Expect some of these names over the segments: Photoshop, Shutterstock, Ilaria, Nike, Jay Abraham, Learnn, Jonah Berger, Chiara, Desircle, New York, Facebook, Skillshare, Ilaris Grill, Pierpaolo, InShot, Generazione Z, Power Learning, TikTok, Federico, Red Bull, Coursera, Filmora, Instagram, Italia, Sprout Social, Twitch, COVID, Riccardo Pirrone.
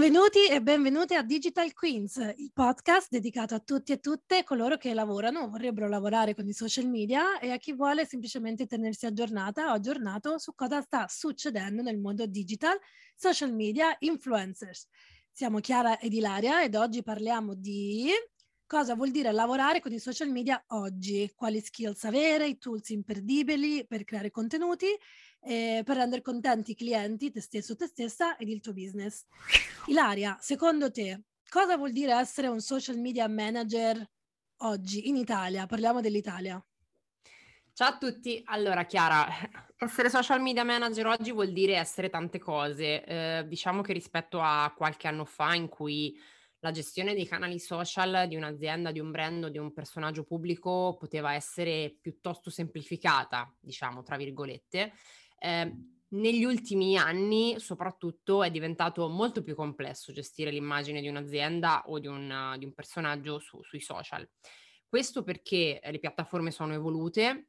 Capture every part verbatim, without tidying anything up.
Benvenuti e benvenute a Digital Queens, il podcast dedicato a tutti e tutte coloro che lavorano o vorrebbero lavorare con i social media e a chi vuole semplicemente tenersi aggiornata o aggiornato su cosa sta succedendo nel mondo digital, social media, influencers. Siamo Chiara ed Ilaria ed oggi parliamo di cosa vuol dire lavorare con i social media oggi, quali skills avere, i tools imperdibili per creare contenuti, eh, per rendere contenti i clienti, te stesso, te stessa ed il tuo business. Ilaria, secondo te, cosa vuol dire essere un social media manager oggi in Italia? Parliamo dell'Italia. Ciao a tutti. Allora Chiara, essere social media manager oggi vuol dire essere tante cose. Eh, diciamo che rispetto a qualche anno fa in cui la gestione dei canali social di un'azienda, di un brand, di un personaggio pubblico poteva essere piuttosto semplificata, diciamo, tra virgolette, eh, negli ultimi anni soprattutto è diventato molto più complesso gestire l'immagine di un'azienda o di un, di un personaggio su, sui social. Questo perché le piattaforme sono evolute,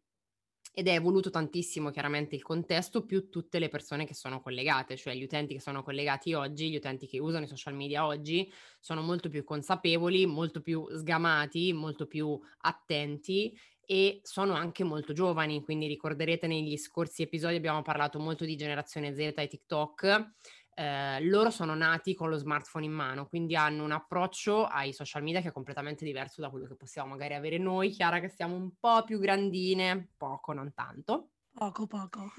ed è evoluto tantissimo chiaramente il contesto più tutte le persone che sono collegate, cioè gli utenti che sono collegati oggi, gli utenti che usano i social media oggi sono molto più consapevoli, molto più sgamati, molto più attenti e sono anche molto giovani, quindi ricorderete negli scorsi episodi abbiamo parlato molto di Generazione Z e TikTok. Eh, loro sono nati con lo smartphone in mano, quindi hanno un approccio ai social media che è completamente diverso da quello che possiamo magari avere noi, Chiara, che siamo un po' più grandine, poco, non tanto. Poco, poco.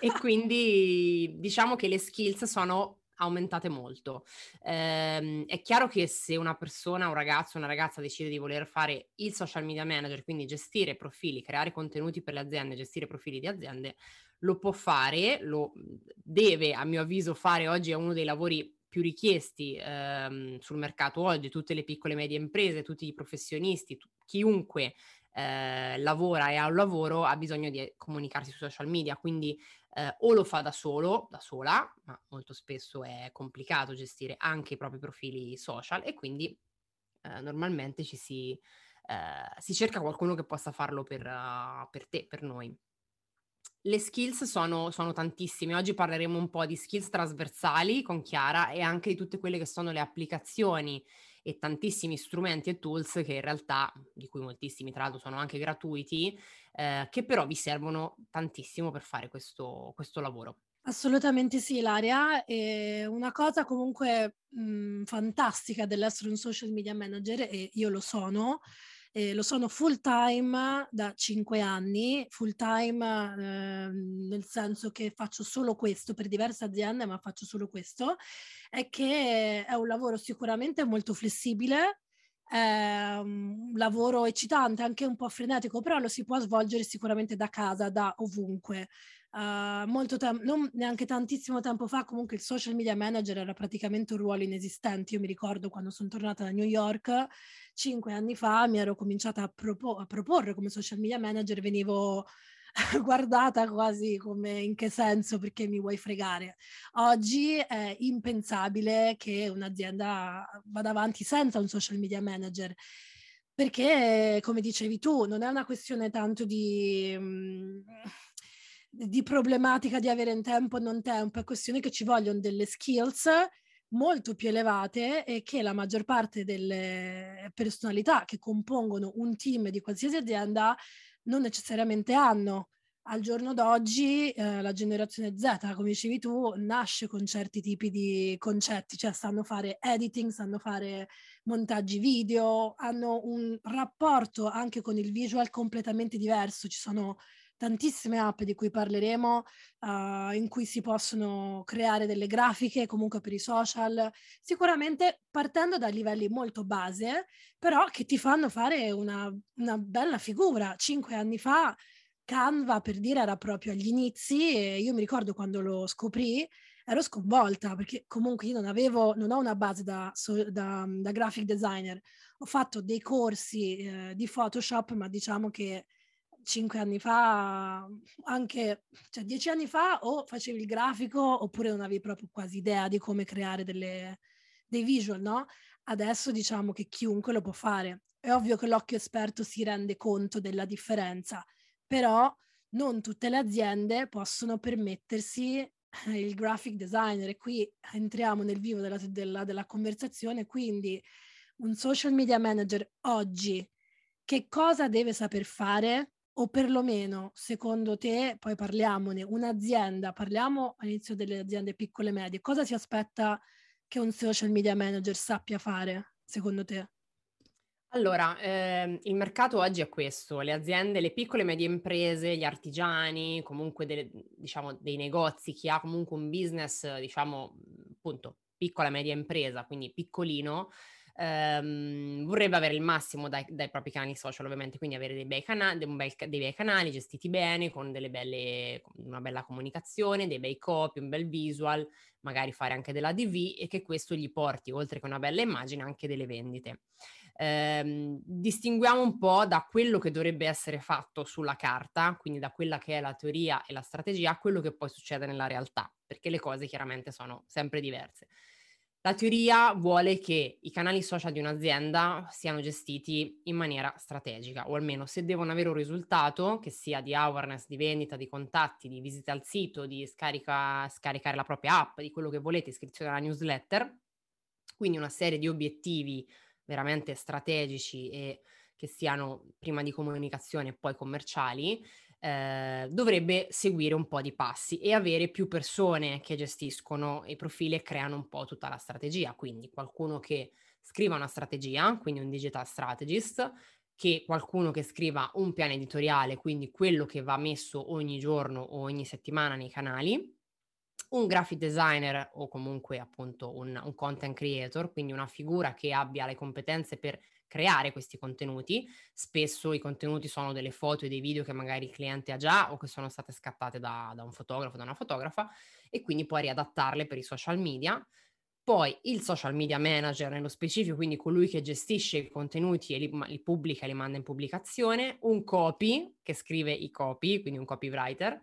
E quindi diciamo che le skills sono aumentate molto. Eh, è chiaro che se una persona, un ragazzo, una ragazza decide di voler fare il social media manager, quindi gestire profili, creare contenuti per le aziende, gestire profili di aziende, lo può fare, lo deve a mio avviso fare oggi, è uno dei lavori più richiesti ehm, sul mercato oggi, tutte le piccole e medie imprese, tutti i professionisti, t- chiunque eh, lavora e ha un lavoro ha bisogno di comunicarsi su social media, quindi eh, o lo fa da solo, da sola, ma molto spesso è complicato gestire anche i propri profili social e quindi eh, normalmente ci si, eh, si cerca qualcuno che possa farlo per, uh, per te, per noi. Le skills sono, sono tantissime, oggi parleremo un po' di skills trasversali con Chiara e anche di tutte quelle che sono le applicazioni e tantissimi strumenti e tools che in realtà, di cui moltissimi tra l'altro sono anche gratuiti, eh, che però vi servono tantissimo per fare questo, questo lavoro. Assolutamente sì, Ilaria, è una cosa comunque mh, fantastica dell'essere un social media manager, e io lo sono. Eh, lo sono full time da cinque anni, full time eh, nel senso che faccio solo questo per diverse aziende, ma faccio solo questo, è che è un lavoro sicuramente molto flessibile, è un lavoro eccitante, anche un po' frenetico, però lo si può svolgere sicuramente da casa, da ovunque. Uh, molto tem- non neanche tantissimo tempo fa comunque il social media manager era praticamente un ruolo inesistente. Io mi ricordo quando sono tornata da New York cinque anni fa mi ero cominciata a, propo- a proporre come social media manager, venivo guardata quasi come in che senso, perché mi vuoi fregare. Oggi è impensabile che un'azienda vada avanti senza un social media manager, perché come dicevi tu non è una questione tanto di... Mh, di problematica di avere in tempo o non tempo, è questione che ci vogliono delle skills molto più elevate e che la maggior parte delle personalità che compongono un team di qualsiasi azienda non necessariamente hanno. Al giorno d'oggi eh, la generazione Z, come dicevi tu, nasce con certi tipi di concetti, cioè sanno fare editing, sanno fare montaggi video, hanno un rapporto anche con il visual completamente diverso, ci sono tantissime app di cui parleremo uh, in cui si possono creare delle grafiche comunque per i social, sicuramente partendo da livelli molto base, però che ti fanno fare una, una bella figura. Cinque anni fa Canva, per dire, era proprio agli inizi e io mi ricordo quando lo scoprì ero sconvolta, perché comunque io non avevo, non ho una base da, da, da graphic designer, ho fatto dei corsi eh, di Photoshop, ma diciamo che cinque anni fa, anche cioè dieci anni fa, o facevi il grafico oppure non avevi proprio quasi idea di come creare delle, dei visual, no? Adesso diciamo che chiunque lo può fare. È ovvio che l'occhio esperto si rende conto della differenza, però non tutte le aziende possono permettersi il graphic designer, e qui entriamo nel vivo della, della, della conversazione. Quindi un social media manager oggi che cosa deve saper fare, o perlomeno secondo te, poi parliamone, un'azienda, parliamo all'inizio delle aziende piccole e medie, cosa si aspetta che un social media manager sappia fare secondo te? Allora, eh, il mercato oggi è questo, le aziende, le piccole e medie imprese, gli artigiani, comunque delle, diciamo dei negozi, chi ha comunque un business, diciamo appunto piccola e media impresa, quindi piccolino, ehm, vorrebbe avere il massimo dai, dai propri canali social ovviamente, quindi avere dei bei, cana- dei, bei, dei bei canali gestiti bene, con delle belle, una bella comunicazione, dei bei copy, un bel visual, magari fare anche della D V, e che questo gli porti, oltre che una bella immagine, anche delle vendite. Ehm, distinguiamo un po' da quello che dovrebbe essere fatto sulla carta, quindi da quella che è la teoria e la strategia, a quello che poi succede nella realtà, perché le cose chiaramente sono sempre diverse. La teoria vuole che i canali social di un'azienda siano gestiti in maniera strategica, o almeno se devono avere un risultato, che sia di awareness, di vendita, di contatti, di visita al sito, di scarica, scaricare la propria app, di quello che volete, iscrizione alla newsletter, quindi una serie di obiettivi veramente strategici e che siano prima di comunicazione e poi commerciali, eh, dovrebbe seguire un po' di passi e avere più persone che gestiscono i profili e creano un po' tutta la strategia. Quindi qualcuno che scriva una strategia, quindi un digital strategist, che qualcuno che scriva un piano editoriale, quindi quello che va messo ogni giorno o ogni settimana nei canali, un graphic designer o comunque appunto un, un content creator, quindi una figura che abbia le competenze per creare questi contenuti. Spesso i contenuti sono delle foto e dei video che magari il cliente ha già, o che sono state scattate da, da un fotografo, da una fotografa, e quindi può riadattarle per i social media. Poi il social media manager nello specifico, quindi colui che gestisce i contenuti e li, li pubblica e li manda in pubblicazione, un copy che scrive i copy, quindi un copywriter,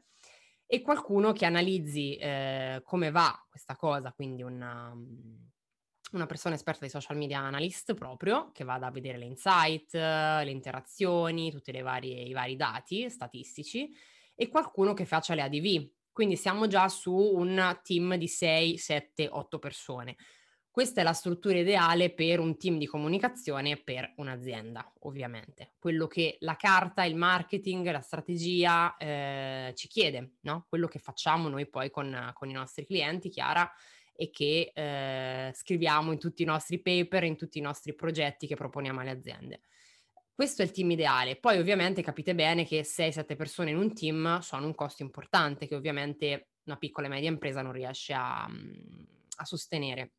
e qualcuno che analizzi eh, come va questa cosa, quindi una, una persona esperta di social media analyst proprio, che vada a vedere le insight, le interazioni, tutti i vari dati statistici, e qualcuno che faccia le A D V. Quindi siamo già su un team di sei, sette, otto persone. Questa è la struttura ideale per un team di comunicazione per un'azienda, ovviamente. Quello che la carta, il marketing, la strategia eh, ci chiede, no? Quello che facciamo noi poi con, con i nostri clienti, Chiara, e che eh, scriviamo in tutti i nostri paper, in tutti i nostri progetti che proponiamo alle aziende. Questo è il team ideale. Poi ovviamente capite bene che sei sette persone in un team sono un costo importante, che ovviamente una piccola e media impresa non riesce a, a sostenere.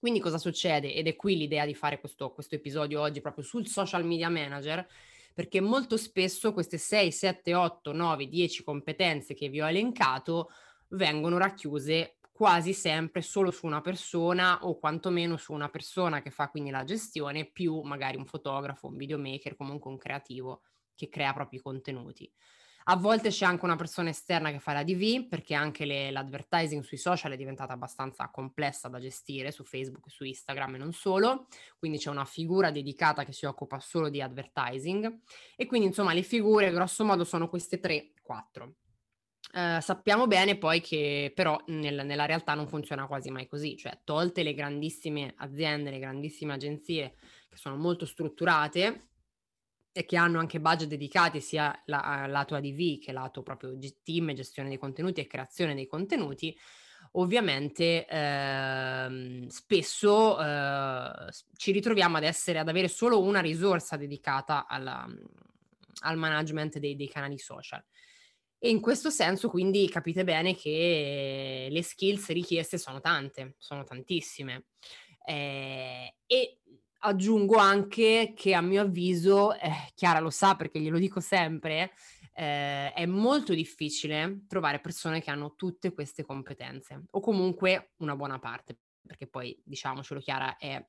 Quindi cosa succede? Ed è qui l'idea di fare questo, questo episodio oggi proprio sul social media manager, perché molto spesso queste sei, sette, otto, nove, dieci competenze che vi ho elencato vengono racchiuse quasi sempre solo su una persona, o quantomeno su una persona che fa quindi la gestione, più magari un fotografo, un videomaker, comunque un creativo che crea propri contenuti. A volte c'è anche una persona esterna che fa la D V, perché anche le, l'advertising sui social è diventata abbastanza complessa da gestire, su Facebook, su Instagram e non solo, quindi c'è una figura dedicata che si occupa solo di advertising, e quindi insomma le figure grosso modo sono queste tre quattro. Eh, sappiamo bene poi che però nel, nella realtà non funziona quasi mai così, cioè tolte le grandissime aziende, le grandissime agenzie che sono molto strutturate e che hanno anche budget dedicati sia la, lato A D V che lato proprio team, gestione dei contenuti e creazione dei contenuti, ovviamente ehm, spesso eh, ci ritroviamo ad essere, ad avere solo una risorsa dedicata alla, al management dei, dei canali social. E in questo senso quindi capite bene che le skills richieste sono tante, sono tantissime. Eh, e aggiungo anche che a mio avviso, eh, Chiara lo sa perché glielo dico sempre, eh, è molto difficile trovare persone che hanno tutte queste competenze, o comunque una buona parte, perché poi diciamocelo Chiara, è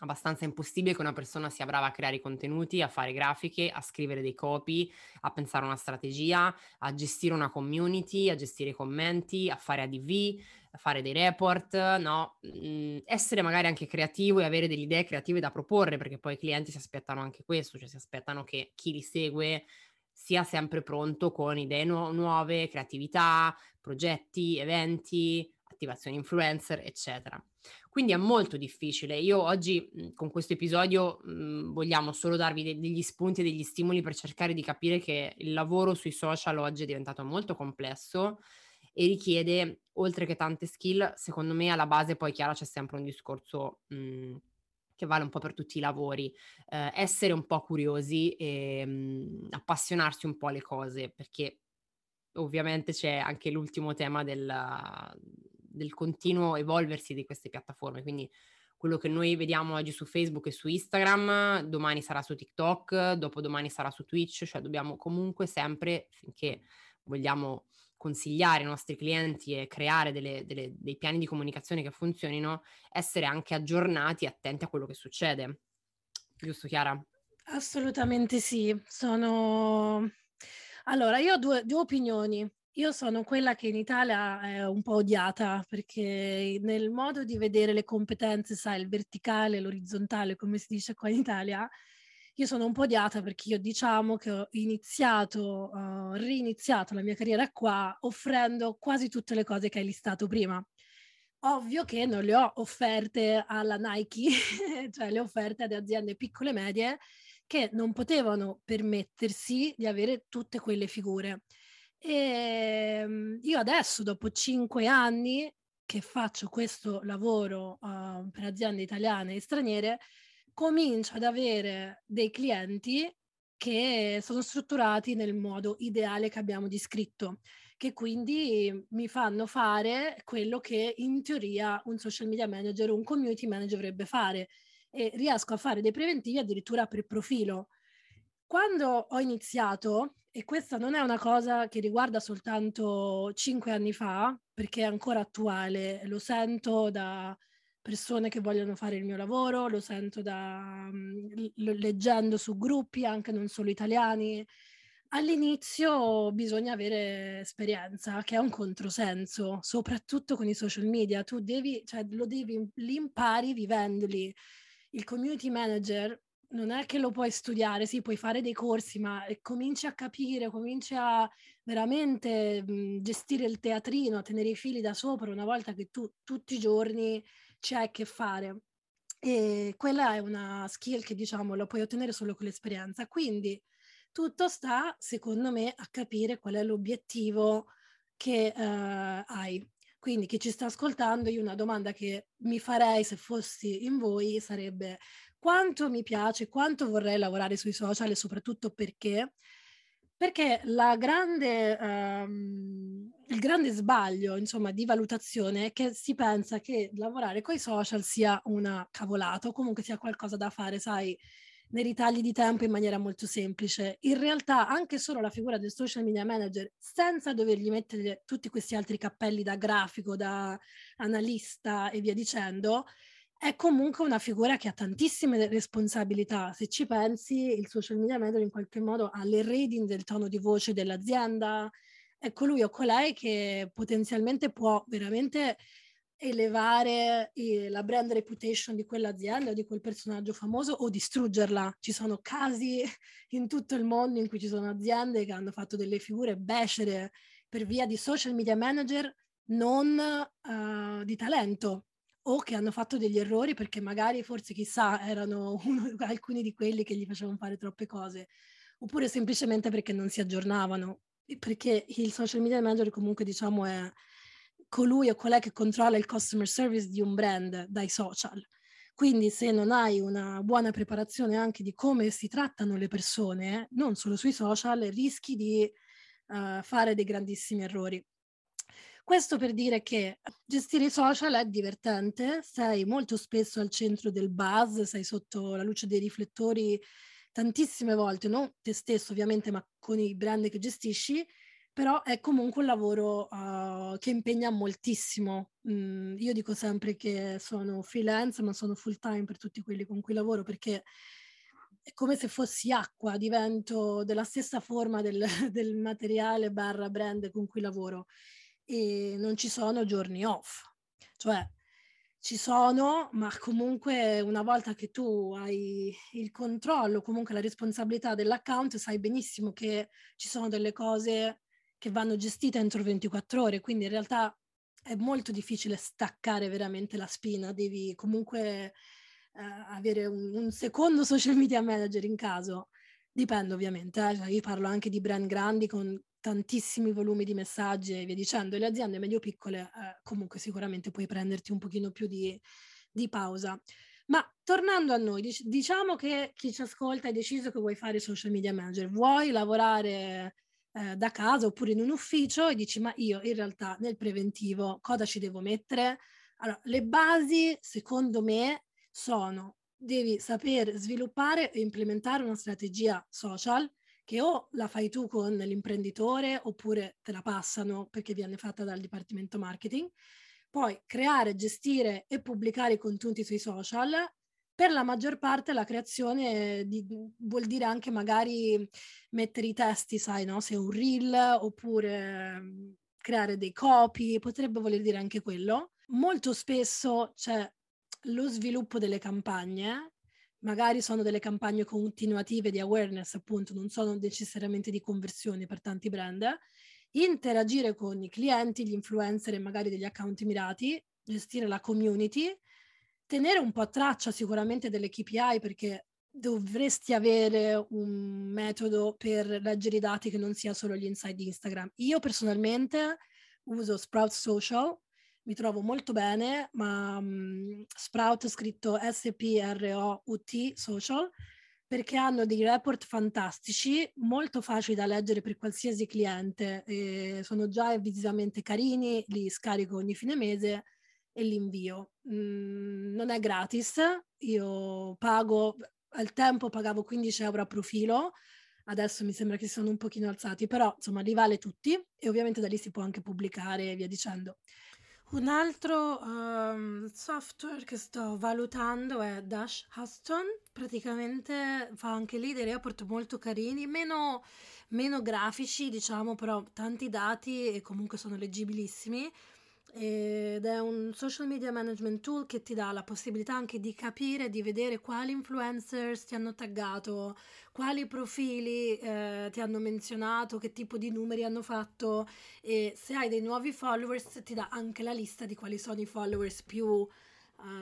abbastanza impossibile che una persona sia brava a creare i contenuti, a fare grafiche, a scrivere dei copy, a pensare una strategia, a gestire una community, a gestire i commenti, a fare A D V, a fare dei report, no? Mm, essere magari anche creativo e avere delle idee creative da proporre, perché poi i clienti si aspettano anche questo, cioè si aspettano che chi li segue sia sempre pronto con idee nu- nuove, creatività, progetti, eventi, attivazioni influencer, eccetera. Quindi è molto difficile. Io oggi con questo episodio mh, vogliamo solo darvi de- degli spunti e degli stimoli per cercare di capire che il lavoro sui social oggi è diventato molto complesso e richiede, oltre che tante skill, secondo me alla base poi, Chiara, c'è sempre un discorso mh, che vale un po' per tutti i lavori, eh, essere un po' curiosi e mh, appassionarsi un po' alle cose, perché ovviamente c'è anche l'ultimo tema della, del continuo evolversi di queste piattaforme, quindi quello che noi vediamo oggi su Facebook e su Instagram, domani sarà su TikTok, dopodomani sarà su Twitch, cioè dobbiamo comunque sempre, finché vogliamo consigliare ai nostri clienti e creare delle, delle, dei piani di comunicazione che funzionino, essere anche aggiornati e attenti a quello che succede. Giusto, Chiara? Assolutamente sì. Sono... Allora, io ho due, due opinioni. Io sono quella che in Italia è un po' odiata, perché nel modo di vedere le competenze, sai, il verticale, l'orizzontale, come si dice qua in Italia, io sono un po' odiata perché io diciamo che ho iniziato, uh, riniziato la mia carriera qua offrendo quasi tutte le cose che hai listato prima. Ovvio che non le ho offerte alla Nike, cioè le ho offerte ad aziende piccole e medie che non potevano permettersi di avere tutte quelle figure. E io adesso, dopo cinque anni che faccio questo lavoro uh, per aziende italiane e straniere, comincio ad avere dei clienti che sono strutturati nel modo ideale che abbiamo descritto, che quindi mi fanno fare quello che in teoria un social media manager o un community manager dovrebbe fare, e riesco a fare dei preventivi addirittura per profilo. Quando ho iniziato, e questa non è una cosa che riguarda soltanto cinque anni fa, perché è ancora attuale, lo sento da persone che vogliono fare il mio lavoro, lo sento da leggendo su gruppi, anche non solo italiani. All'inizio bisogna avere esperienza, che è un controsenso, soprattutto con i social media. Tu devi, cioè lo devi, li impari vivendoli. Il community manager non è che lo puoi studiare, sì, puoi fare dei corsi, ma cominci a capire, cominci a veramente mh, gestire il teatrino, a tenere i fili da sopra una volta che tu tutti i giorni c'è a che fare, e quella è una skill che diciamo la puoi ottenere solo con l'esperienza. Quindi tutto sta, secondo me, a capire qual è l'obiettivo che eh, hai. Quindi chi ci sta ascoltando, io una domanda che mi farei se fossi in voi sarebbe: quanto mi piace, quanto vorrei lavorare sui social, e soprattutto perché? Perché la grande, um, il grande sbaglio, insomma, di valutazione è che si pensa che lavorare coi social sia una cavolata, o comunque sia qualcosa da fare, sai, nei ritagli di tempo in maniera molto semplice. In realtà anche solo la figura del social media manager, senza dovergli mettere tutti questi altri cappelli da grafico, da analista e via dicendo, è comunque una figura che ha tantissime responsabilità. Se ci pensi, il social media manager in qualche modo ha le redini del tono di voce dell'azienda, è colui o colei che potenzialmente può veramente elevare eh, la brand reputation di quell'azienda o di quel personaggio famoso, o distruggerla. Ci sono casi in tutto il mondo in cui ci sono aziende che hanno fatto delle figure becere per via di social media manager non uh, di talento, o che hanno fatto degli errori perché magari, forse, chissà, erano uno, alcuni di quelli che gli facevano fare troppe cose, oppure semplicemente perché non si aggiornavano, perché il social media manager comunque, diciamo, è colui o colei che controlla il customer service di un brand dai social. Quindi se non hai una buona preparazione anche di come si trattano le persone, non solo sui social, rischi di uh, fare dei grandissimi errori. Questo per dire che gestire i social è divertente, sei molto spesso al centro del buzz, sei sotto la luce dei riflettori tantissime volte, non te stesso ovviamente, ma con i brand che gestisci, però è comunque un lavoro uh, che impegna moltissimo. Mm, io dico sempre che sono freelance, ma sono full time per tutti quelli con cui lavoro, perché è come se fossi acqua, divento della stessa forma del, del materiale barra brand con cui lavoro. E non ci sono giorni off, cioè ci sono, ma comunque una volta che tu hai il controllo, comunque la responsabilità dell'account, sai benissimo che ci sono delle cose che vanno gestite entro ventiquattro ore, quindi in realtà è molto difficile staccare veramente la spina, devi comunque eh, avere un, un secondo social media manager in caso, dipende ovviamente, eh. Cioè, io parlo anche di brand grandi con tantissimi volumi di messaggi e via dicendo, e le aziende medio-piccole eh, comunque sicuramente puoi prenderti un pochino più di, di pausa. Ma tornando a noi, dic- diciamo che chi ci ascolta ha deciso che vuoi fare social media manager, vuoi lavorare eh, da casa oppure in un ufficio e dici ma io in realtà nel preventivo cosa ci devo mettere? Allora, le basi secondo me sono: devi sapere sviluppare e implementare una strategia social che o la fai tu con l'imprenditore oppure te la passano perché viene fatta dal dipartimento marketing. Poi creare, gestire e pubblicare i contenuti sui social. Per la maggior parte la creazione di, vuol dire anche magari mettere i testi, sai, no? Se è un reel, oppure creare dei copy, potrebbe voler dire anche quello. Molto spesso c'è lo sviluppo delle campagne, magari sono delle campagne continuative di awareness, appunto, non sono necessariamente di conversione per tanti brand. Interagire con i clienti, gli influencer e magari degli account mirati, gestire la community, tenere un po' a traccia sicuramente delle K P I, perché dovresti avere un metodo per leggere i dati che non sia solo gli insight di Instagram. Io personalmente uso Sprout Social, mi trovo molto bene, ma um, Sprout scritto S P R O U T Social, perché hanno dei report fantastici, molto facili da leggere per qualsiasi cliente, e sono già visivamente carini, li scarico ogni fine mese e li invio. Mm, non è gratis, io pago, al tempo pagavo quindici euro a profilo, adesso mi sembra che siano un pochino alzati, però insomma li vale tutti e ovviamente da lì si può anche pubblicare e via dicendo. Un altro um, software che sto valutando è Dash Hudson, praticamente fa anche lì dei report molto carini, meno, meno grafici diciamo, però tanti dati e comunque sono leggibilissimi, ed è un social media management tool che ti dà la possibilità anche di capire, di vedere quali influencers ti hanno taggato, quali profili eh, ti hanno menzionato, che tipo di numeri hanno fatto, e se hai dei nuovi followers ti dà anche la lista di quali sono i followers più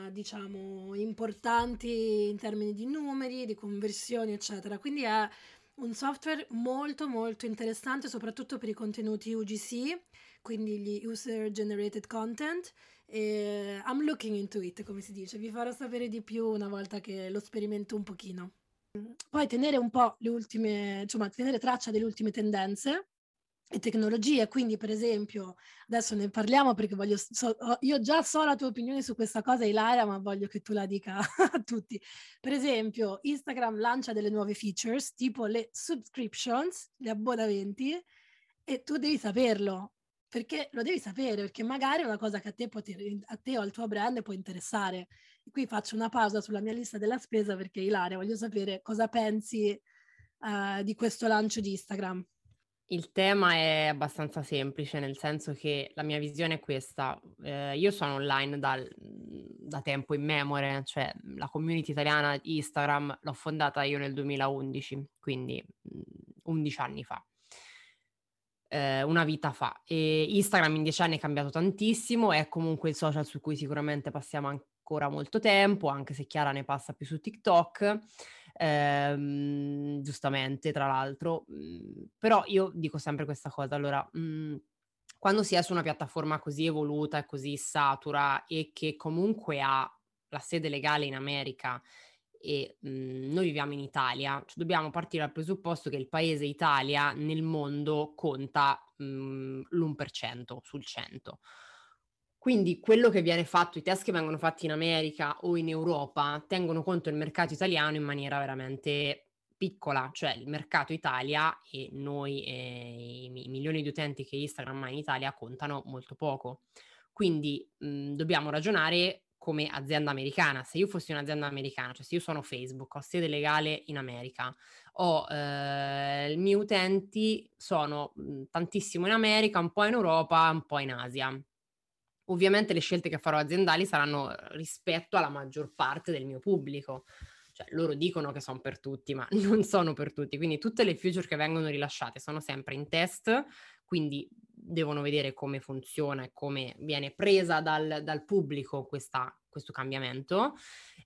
eh, diciamo importanti in termini di numeri, di conversioni eccetera. Quindi è un software molto molto interessante soprattutto per i contenuti U G C, quindi gli user generated content, e I'm looking into it, come si dice, vi farò sapere di più una volta che lo sperimento un pochino. Poi tenere un po' le ultime, insomma, tenere traccia delle ultime tendenze e tecnologie, quindi per esempio, adesso ne parliamo perché voglio, so, io già so la tua opinione su questa cosa Ilaria, ma voglio che tu la dica a tutti. Per esempio Instagram lancia delle nuove features, tipo le subscriptions, gli abbonamenti, e tu devi saperlo, perché lo devi sapere, perché magari è una cosa che a te, può, a te o al tuo brand può interessare. Qui faccio una pausa sulla mia lista della spesa perché Ilaria, voglio sapere cosa pensi uh, di questo lancio di Instagram. Il tema è abbastanza semplice, nel senso che la mia visione è questa. Eh, io sono online dal, da tempo immemore, cioè la community italiana Instagram l'ho fondata io nel duemilaundici, quindi undici anni fa. Una vita fa, e Instagram in dieci anni è cambiato tantissimo, è comunque il social su cui sicuramente passiamo ancora molto tempo, anche se Chiara ne passa più su TikTok, ehm, giustamente tra l'altro, però io dico sempre questa cosa, allora mh, quando si è su una piattaforma così evoluta e così satura e che comunque ha la sede legale in America e mh, noi viviamo in Italia, cioè dobbiamo partire dal presupposto che il paese Italia nel mondo conta mh, l'uno per cento sul cento. Quindi quello che viene fatto, i test che vengono fatti in America o in Europa, tengono conto del mercato italiano in maniera veramente piccola, cioè il mercato Italia e noi, e i milioni di utenti che Instagram ha in Italia contano molto poco. Quindi mh, dobbiamo ragionare come azienda americana. Se io fossi un'azienda americana, cioè se io sono Facebook, ho sede legale in America, ho eh, i miei utenti sono tantissimo in America, un po' in Europa, un po' in Asia. Ovviamente le scelte che farò aziendali saranno rispetto alla maggior parte del mio pubblico. Cioè loro dicono che sono per tutti, ma non sono per tutti. Quindi tutte le feature che vengono rilasciate sono sempre in test, quindi devono vedere come funziona e come viene presa dal, dal pubblico questa, questo cambiamento,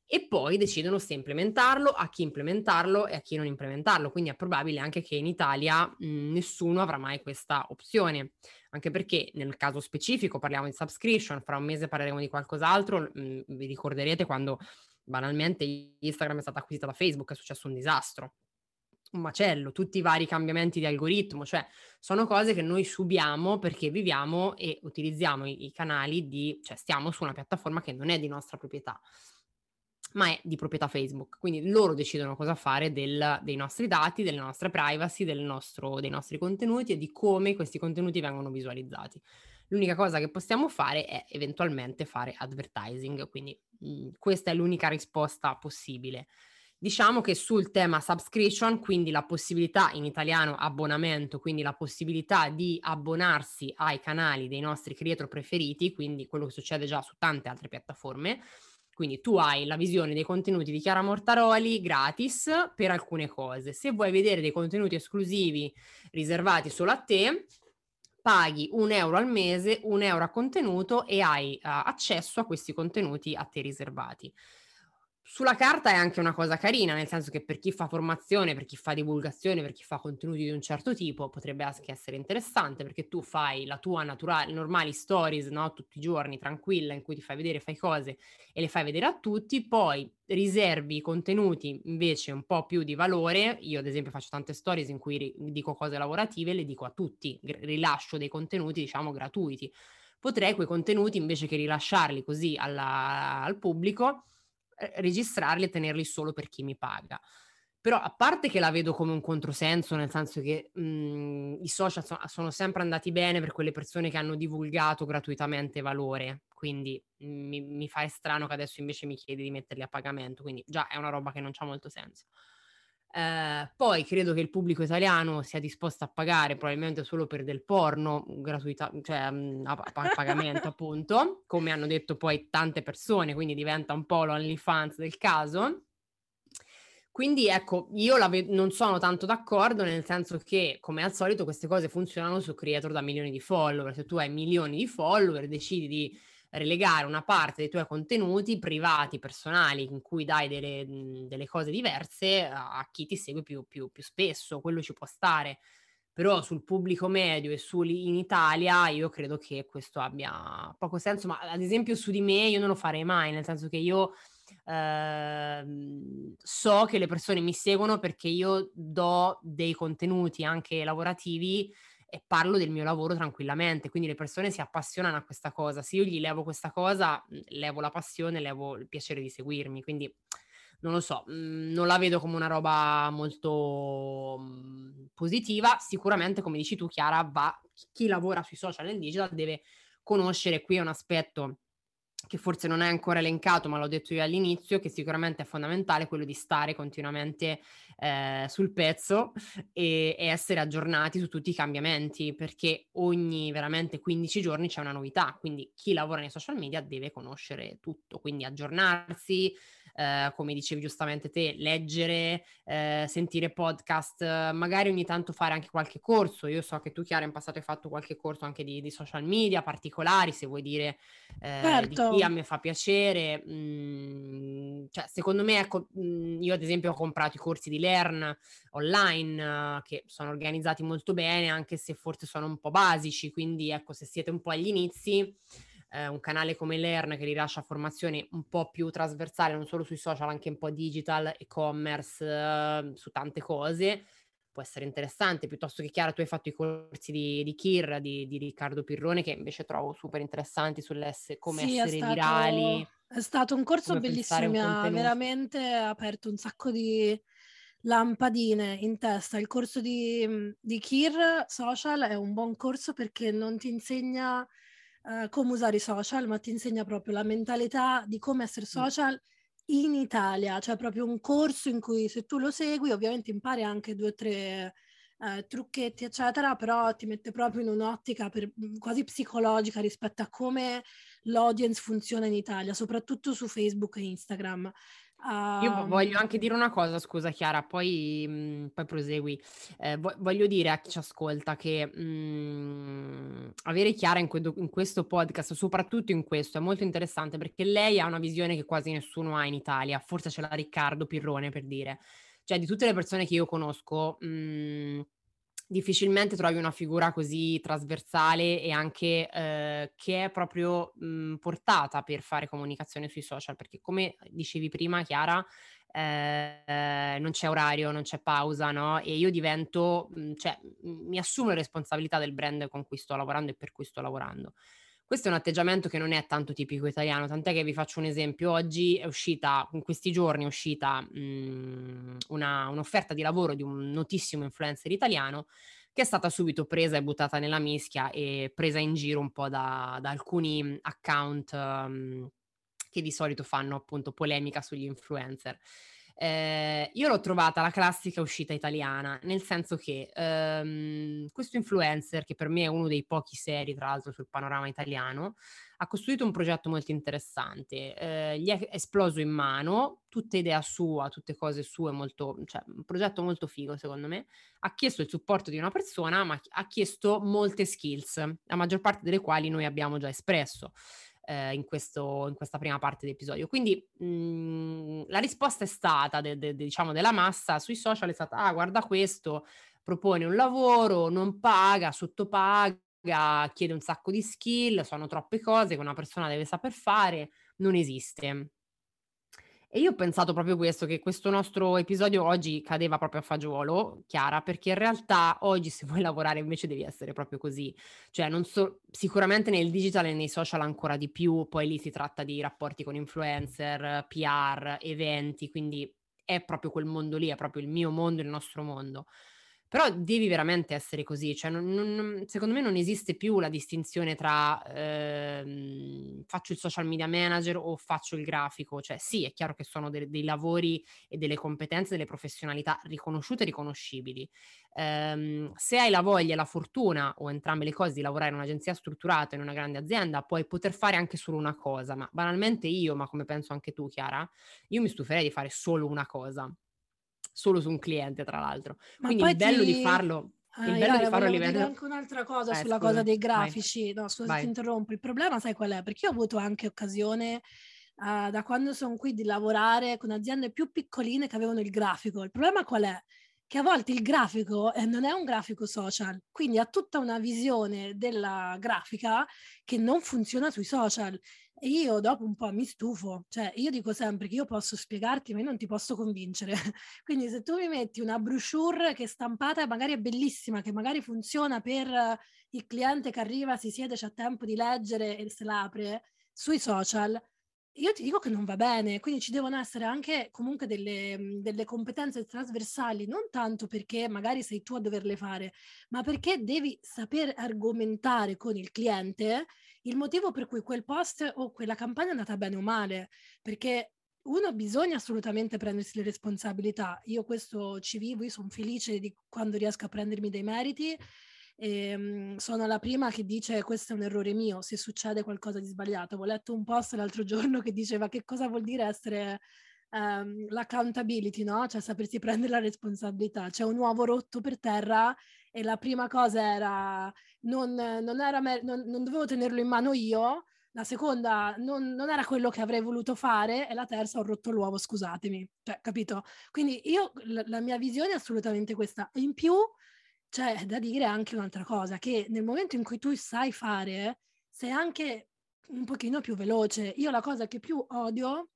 e poi decidono se implementarlo, a chi implementarlo e a chi non implementarlo. Quindi è probabile anche che in Italia mh, nessuno avrà mai questa opzione, anche perché nel caso specifico parliamo di subscription, fra un mese parleremo di qualcos'altro. Mh, vi ricorderete quando banalmente Instagram è stata acquisita da Facebook, è successo un disastro, un macello, tutti i vari cambiamenti di algoritmo, cioè sono cose che noi subiamo perché viviamo e utilizziamo i, i canali di, cioè stiamo su una piattaforma che non è di nostra proprietà, ma è di proprietà Facebook, quindi loro decidono cosa fare del, dei nostri dati, della nostra privacy, del nostro, dei nostri contenuti e di come questi contenuti vengono visualizzati. L'unica cosa che possiamo fare è eventualmente fare advertising, quindi mh, questa è l'unica risposta possibile. Diciamo che sul tema subscription, quindi la possibilità, in italiano abbonamento, quindi la possibilità di abbonarsi ai canali dei nostri creator preferiti, quindi quello che succede già su tante altre piattaforme, quindi tu hai la visione dei contenuti di Chiara Mortaroli gratis per alcune cose. Se vuoi vedere dei contenuti esclusivi riservati solo a te, paghi un euro al mese, un euro a contenuto e hai uh, accesso a questi contenuti a te riservati. Sulla carta è anche una cosa carina, nel senso che per chi fa formazione, per chi fa divulgazione, per chi fa contenuti di un certo tipo, potrebbe anche essere interessante, perché tu fai la tua naturale, normali stories, no? Tutti i giorni, tranquilla, in cui ti fai vedere, fai cose e le fai vedere a tutti, poi riservi i contenuti invece un po' più di valore. Io ad esempio faccio tante stories in cui ri- dico cose lavorative, le dico a tutti, gr- rilascio dei contenuti diciamo gratuiti. Potrei quei contenuti invece che rilasciarli così alla, al pubblico, registrarli e tenerli solo per chi mi paga. Però a parte che la vedo come un controsenso, nel senso che mh, i social so- sono sempre andati bene per quelle persone che hanno divulgato gratuitamente valore, quindi mh, mi, mi fa strano che adesso invece mi chiedi di metterli a pagamento, quindi già è una roba che non c'ha molto senso. Eh, poi credo che il pubblico italiano sia disposto a pagare probabilmente solo per del porno gratuita, cioè mh, a, a pagamento appunto, come hanno detto poi tante persone, quindi diventa un po' l'OnlyFans del caso. Quindi ecco, io la ve- non sono tanto d'accordo, nel senso che come al solito queste cose funzionano su creator da milioni di follower. Se tu hai milioni di follower, decidi di relegare una parte dei tuoi contenuti privati, personali, in cui dai delle, delle cose diverse a chi ti segue più, più, più spesso, quello ci può stare. Però sul pubblico medio e su, in Italia, io credo che questo abbia poco senso, ma ad esempio su di me io non lo farei mai, nel senso che io eh, so che le persone mi seguono perché io do dei contenuti anche lavorativi e parlo del mio lavoro tranquillamente, quindi le persone si appassionano a questa cosa. Se io gli levo questa cosa, levo la passione, levo il piacere di seguirmi, quindi non lo so, non la vedo come una roba molto positiva. Sicuramente, come dici tu Chiara, va, chi lavora sui social nel digital deve conoscere, qui è un aspetto che forse non è ancora elencato, ma l'ho detto io all'inizio, che sicuramente è fondamentale quello di stare continuamente eh, sul pezzo e, e essere aggiornati su tutti i cambiamenti, perché ogni veramente quindici giorni c'è una novità, quindi chi lavora nei social media deve conoscere tutto, quindi aggiornarsi, eh, come dicevi giustamente te, leggere, eh, sentire podcast, magari ogni tanto fare anche qualche corso. Io so che tu Chiara in passato hai fatto qualche corso anche di, di social media particolari, se vuoi dire eh, certo. Sì, a me fa piacere, mm, cioè secondo me, ecco, io ad esempio ho comprato i corsi di Learnn online uh, che sono organizzati molto bene, anche se forse sono un po' basici, quindi ecco, se siete un po' agli inizi, eh, un canale come Learnn che rilascia formazione un po' più trasversale, non solo sui social, anche un po' digital, e-commerce, uh, su tante cose, può essere interessante. Piuttosto che Chiara, tu hai fatto i corsi di, di Kir, di, di Riccardo Pirrone, che invece trovo super interessanti sull'essere, come sì, essere è stato, virali. È stato un corso bellissimo, mi ha veramente aperto un sacco di lampadine in testa. Il corso di, di Kir Social è un buon corso perché non ti insegna uh, come usare i social, ma ti insegna proprio la mentalità di come essere social mm. in Italia, cioè proprio un corso in cui se tu lo segui ovviamente impari anche due o tre eh, trucchetti eccetera, però ti mette proprio in un'ottica per, quasi psicologica rispetto a come l'audience funziona in Italia, soprattutto su Facebook e Instagram. Um... Io voglio anche dire una cosa, scusa Chiara, poi, mh, poi prosegui. Eh, vo- voglio dire a chi ci ascolta che mh, avere Chiara in, que- in questo podcast, soprattutto in questo, è molto interessante, perché lei ha una visione che quasi nessuno ha in Italia, forse ce l'ha Riccardo Pirrone, per dire. Cioè, di tutte le persone che io conosco, mh, difficilmente trovi una figura così trasversale e anche eh, che è proprio mh, portata per fare comunicazione sui social, perché come dicevi prima Chiara, eh, non c'è orario, non c'è pausa, no? E io divento, mh, cioè mi assumo le responsabilità del brand con cui sto lavorando e per cui sto lavorando. Questo è un atteggiamento che non è tanto tipico italiano, tant'è che vi faccio un esempio. Oggi è uscita, in questi giorni è uscita mh, una, un'offerta di lavoro di un notissimo influencer italiano, che è stata subito presa e buttata nella mischia e presa in giro un po' da, da alcuni account um, che di solito fanno appunto polemica sugli influencer. Eh, io l'ho trovata la classica uscita italiana, nel senso che ehm, questo influencer, che per me è uno dei pochi seri tra l'altro sul panorama italiano, ha costruito un progetto molto interessante, eh, gli è esploso in mano, tutta idea sua, tutte cose sue, molto, cioè, un progetto molto figo secondo me. Ha chiesto il supporto di una persona, ma ha chiesto molte skills, la maggior parte delle quali noi abbiamo già espresso in questo, in questa prima parte dell'episodio. Quindi mh, la risposta è stata, de, de, de, diciamo, della massa sui social è stata: ah, guarda questo, propone un lavoro, non paga, sottopaga, chiede un sacco di skill, sono troppe cose che una persona deve saper fare, non esiste. E io ho pensato proprio questo, che questo nostro episodio oggi cadeva proprio a fagiolo, Chiara, perché in realtà oggi se vuoi lavorare invece devi essere proprio così. Cioè non so, sicuramente nel digital e nei social ancora di più, poi lì si tratta di rapporti con influencer, P R, eventi, quindi è proprio quel mondo lì, è proprio il mio mondo, il nostro mondo. Però devi veramente essere così, cioè non, non, secondo me non esiste più la distinzione tra eh, faccio il social media manager o faccio il grafico. Cioè sì, è chiaro che sono de- dei lavori e delle competenze, delle professionalità riconosciute e riconoscibili. Eh, se hai la voglia e la fortuna, o entrambe le cose, di lavorare in un'agenzia strutturata, in una grande azienda, puoi poter fare anche solo una cosa. Ma banalmente io, ma come penso anche tu Chiara, io mi stuferei di fare solo una cosa, solo su un cliente tra l'altro. Ma quindi il bello ti... di farlo ah, il bello Ilaria, di farlo a livello... dire anche un'altra cosa eh, sulla scusa, cosa dei grafici. Vai. No, scusa se ti interrompo. Il problema sai qual è? Perché io ho avuto anche occasione uh, da quando sono qui di lavorare con aziende più piccoline che avevano il grafico. Il problema qual è? Che a volte il grafico eh, non è un grafico social, quindi ha tutta una visione della grafica che non funziona sui social. E io dopo un po' mi stufo, cioè io dico sempre che io posso spiegarti ma io non ti posso convincere, quindi se tu mi metti una brochure che è stampata magari è bellissima, che magari funziona per il cliente che arriva, si siede, c'ha tempo di leggere e se la apre sui social, io ti dico che non va bene. Quindi ci devono essere anche comunque delle, delle competenze trasversali, non tanto perché magari sei tu a doverle fare, ma perché devi saper argomentare con il cliente il motivo per cui quel post o quella campagna è andata bene o male, perché uno bisogna assolutamente prendersi le responsabilità. Io questo ci vivo, io sono felice di quando riesco a prendermi dei meriti, e, um, sono la prima che dice questo è un errore mio se succede qualcosa di sbagliato. Ho letto un post l'altro giorno che diceva che cosa vuol dire essere um, l'accountability, no? Cioè sapersi prendere la responsabilità. C'è un uovo rotto per terra e la prima cosa era non, non, era mer- non, non dovevo tenerlo in mano io, la seconda non, non era quello che avrei voluto fare e la terza ho rotto l'uovo, scusatemi, cioè capito? Quindi io la, la mia visione è assolutamente questa. In più c'è da dire anche un'altra cosa, che nel momento in cui tu sai fare sei anche un pochino più veloce. Io la cosa che più odio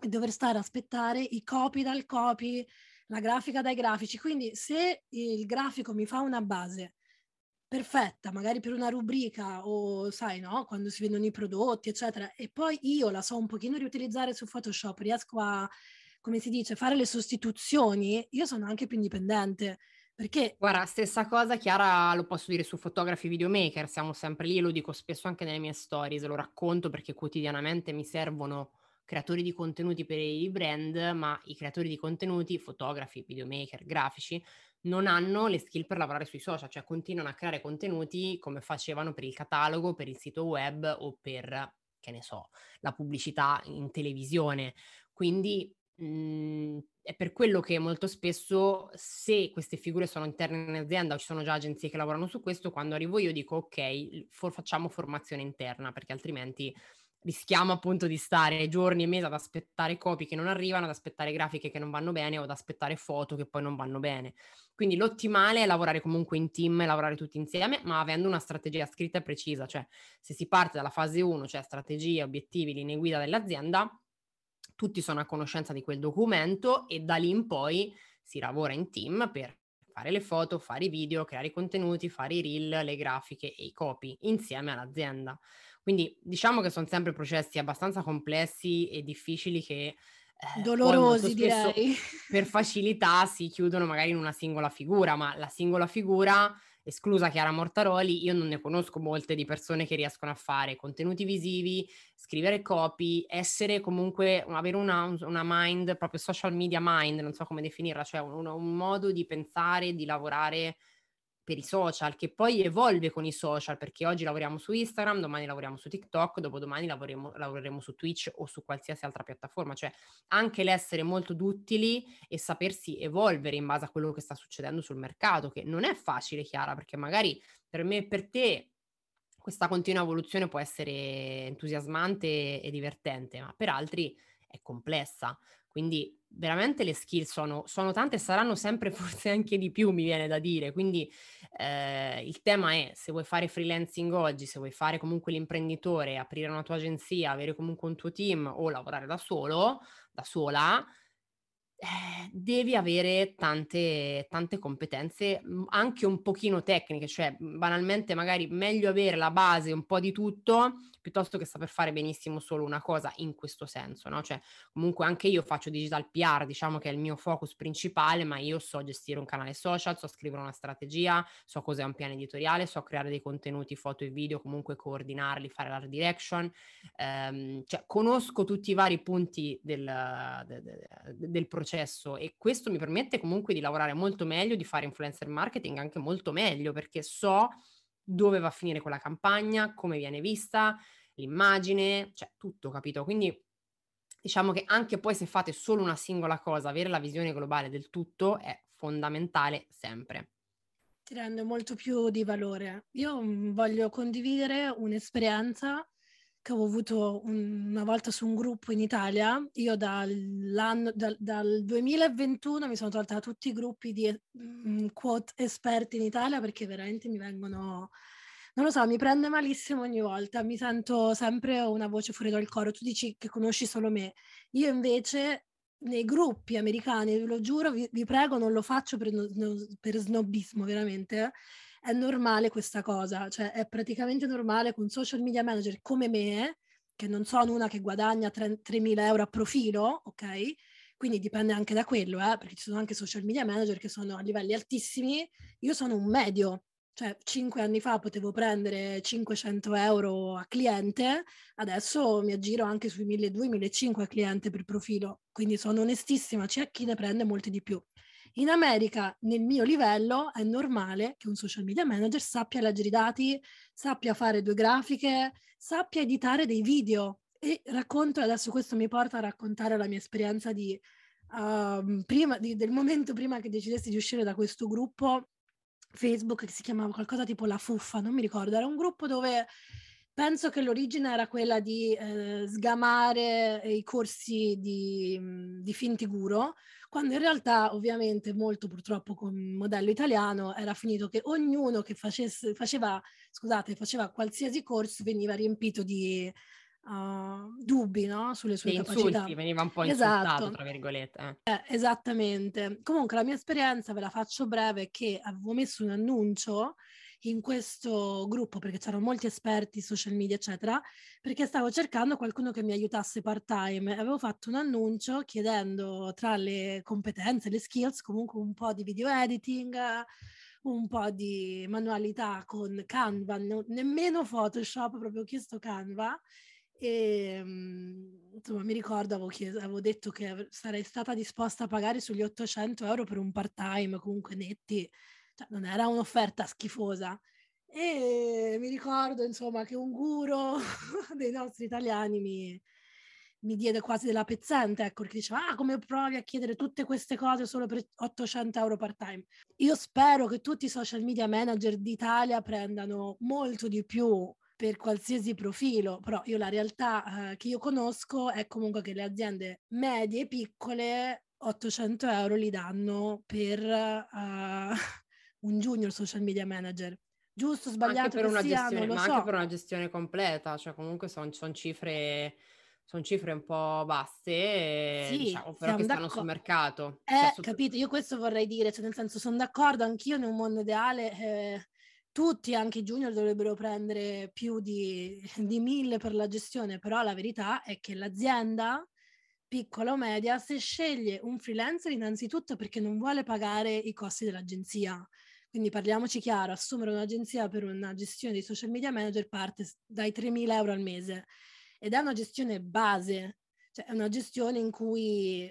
è dover stare a aspettare i copy dal copy, la grafica dai grafici. Quindi se il grafico mi fa una base perfetta, magari per una rubrica o sai, no, quando si vendono i prodotti eccetera, e poi io la so un pochino riutilizzare su Photoshop, riesco a, come si dice, fare le sostituzioni, io sono anche più indipendente. Perché? Guarda, stessa cosa Chiara, lo posso dire su fotografi videomaker, siamo sempre lì, lo dico spesso anche nelle mie stories, lo racconto perché quotidianamente mi servono creatori di contenuti per i brand, ma i creatori di contenuti, fotografi, videomaker, grafici, non hanno le skill per lavorare sui social, cioè continuano a creare contenuti come facevano per il catalogo, per il sito web o per, che ne so, la pubblicità in televisione. Quindi mh, è per quello che molto spesso, se queste figure sono interne in azienda o ci sono già agenzie che lavorano su questo, quando arrivo io dico ok, for- facciamo formazione interna, perché altrimenti rischiamo appunto di stare giorni e mesi ad aspettare copie che non arrivano, ad aspettare grafiche che non vanno bene o ad aspettare foto che poi non vanno bene. Quindi l'ottimale è lavorare comunque in team, lavorare tutti insieme, ma avendo una strategia scritta e precisa. Cioè, se si parte dalla fase uno, cioè strategia, obiettivi, linee guida dell'azienda, tutti sono a conoscenza di quel documento e da lì in poi si lavora in team per fare le foto, fare i video, creare i contenuti, fare i reel, le grafiche e i copy insieme all'azienda. Quindi diciamo che sono sempre processi abbastanza complessi e difficili che eh, dolorosi direi, per facilità si chiudono magari in una singola figura, ma la singola figura, esclusa Chiara Mortaroli, io non ne conosco molte di persone che riescono a fare contenuti visivi, scrivere copy, essere comunque, avere una, una mind, proprio social media mind, non so come definirla, cioè un, un modo di pensare, di lavorare per i social, che poi evolve con i social, perché oggi lavoriamo su Instagram, domani lavoriamo su TikTok, dopodomani lavoreremo, lavoreremo su Twitch o su qualsiasi altra piattaforma. Cioè anche l'essere molto duttili e sapersi evolvere in base a quello che sta succedendo sul mercato, che non è facile, Chiara, perché magari per me e per te questa continua evoluzione può essere entusiasmante e divertente, ma per altri è complessa. Quindi veramente le skill sono, sono tante e saranno sempre forse anche di più, mi viene da dire. Quindi eh, il tema è, se vuoi fare freelancing oggi, se vuoi fare comunque l'imprenditore, aprire una tua agenzia, avere comunque un tuo team o lavorare da solo, da sola, eh, devi avere tante, tante competenze, anche un pochino tecniche. Cioè banalmente magari meglio avere la base un po' di tutto, piuttosto che saper fare benissimo solo una cosa, in questo senso, no? Cioè, comunque anche io faccio digital P R, diciamo che è il mio focus principale, ma io so gestire un canale social, so scrivere una strategia, so cos'è un piano editoriale, so creare dei contenuti foto e video, comunque coordinarli, fare l'art direction, ehm, cioè conosco tutti i vari punti del, de, de, del processo, e questo mi permette comunque di lavorare molto meglio, di fare influencer marketing anche molto meglio, perché so dove va a finire quella campagna, come viene vista, l'immagine, cioè tutto, capito? Quindi diciamo che anche poi se fate solo una singola cosa, avere la visione globale del tutto è fondamentale sempre. Ti rende molto più di valore. Io voglio condividere un'esperienza che ho avuto una volta su un gruppo in Italia. Io dall'anno, dal, dal duemilaventuno mi sono tolta da tutti i gruppi di quote esperti in Italia, perché veramente mi vengono, non lo so, mi prende malissimo ogni volta, mi sento sempre una voce fuori dal coro. Tu dici che conosci solo me, io invece nei gruppi americani, ve lo giuro, vi, vi prego, non lo faccio per, per snobbismo, veramente. È normale questa cosa, cioè è praticamente normale che un social media manager come me, che non sono una che guadagna tremila euro a profilo, ok? Quindi dipende anche da quello, eh? Perché ci sono anche social media manager che sono a livelli altissimi. Io sono un medio, cioè cinque anni fa potevo prendere cinquecento euro a cliente, adesso mi aggiro anche sui milleduecento millecinquecento a cliente per profilo, quindi sono onestissima, c'è chi ne prende molti di più. In America, nel mio livello, è normale che un social media manager sappia leggere i dati, sappia fare due grafiche, sappia editare dei video. E racconto, adesso questo mi porta a raccontare la mia esperienza di, uh, prima, di, del momento prima che decidessi di uscire da questo gruppo Facebook che si chiamava qualcosa tipo La Fuffa, non mi ricordo. Era un gruppo dove penso che l'origine era quella di eh, sgamare i corsi di, di Fintiguro, quando in realtà, ovviamente, molto purtroppo con il modello italiano, era finito che ognuno che facesse, faceva, scusate, faceva qualsiasi corso veniva riempito di uh, dubbi, no? Sulle sue insulti, capacità. Veniva un po' insultato, esatto. Tra virgolette. Eh, esattamente. Comunque la mia esperienza, ve la faccio breve, è che avevo messo un annuncio in questo gruppo, perché c'erano molti esperti, social media, eccetera, perché stavo cercando qualcuno che mi aiutasse part-time. Avevo fatto un annuncio chiedendo tra le competenze, le skills, comunque un po' di video editing, un po' di manualità con Canva, no, nemmeno Photoshop, proprio ho chiesto Canva. E insomma, mi ricordo, avevo, chiesto, avevo detto che sarei stata disposta a pagare sugli ottocento euro per un part-time, comunque netti. Cioè, non era un'offerta schifosa. E mi ricordo, insomma, che un guru dei nostri italiani mi, mi diede quasi della pezzente, ecco, che diceva, ah, come provi a chiedere tutte queste cose solo per ottocento euro part time? Io spero che tutti i social media manager d'Italia prendano molto di più per qualsiasi profilo, però io la realtà eh, che io conosco è comunque che le aziende medie e piccole ottocento euro li danno per uh, un junior social media manager. Giusto, sbagliato, anche per, una, sia, gestione, ma so. anche per una gestione completa, cioè comunque sono son cifre... Sono cifre un po' basse, sì, diciamo, però che stanno sul mercato. Eh, cioè, su... Capito, io questo vorrei dire, cioè nel senso sono d'accordo, anch'io in un mondo ideale eh, tutti, anche i junior, dovrebbero prendere più di, di mille per la gestione, però la verità è che l'azienda, piccola o media, se sceglie un freelancer innanzitutto perché non vuole pagare i costi dell'agenzia. Quindi parliamoci chiaro, assumere un'agenzia per una gestione di social media manager parte dai tremila euro al mese. Ed è una gestione base, cioè è una gestione in cui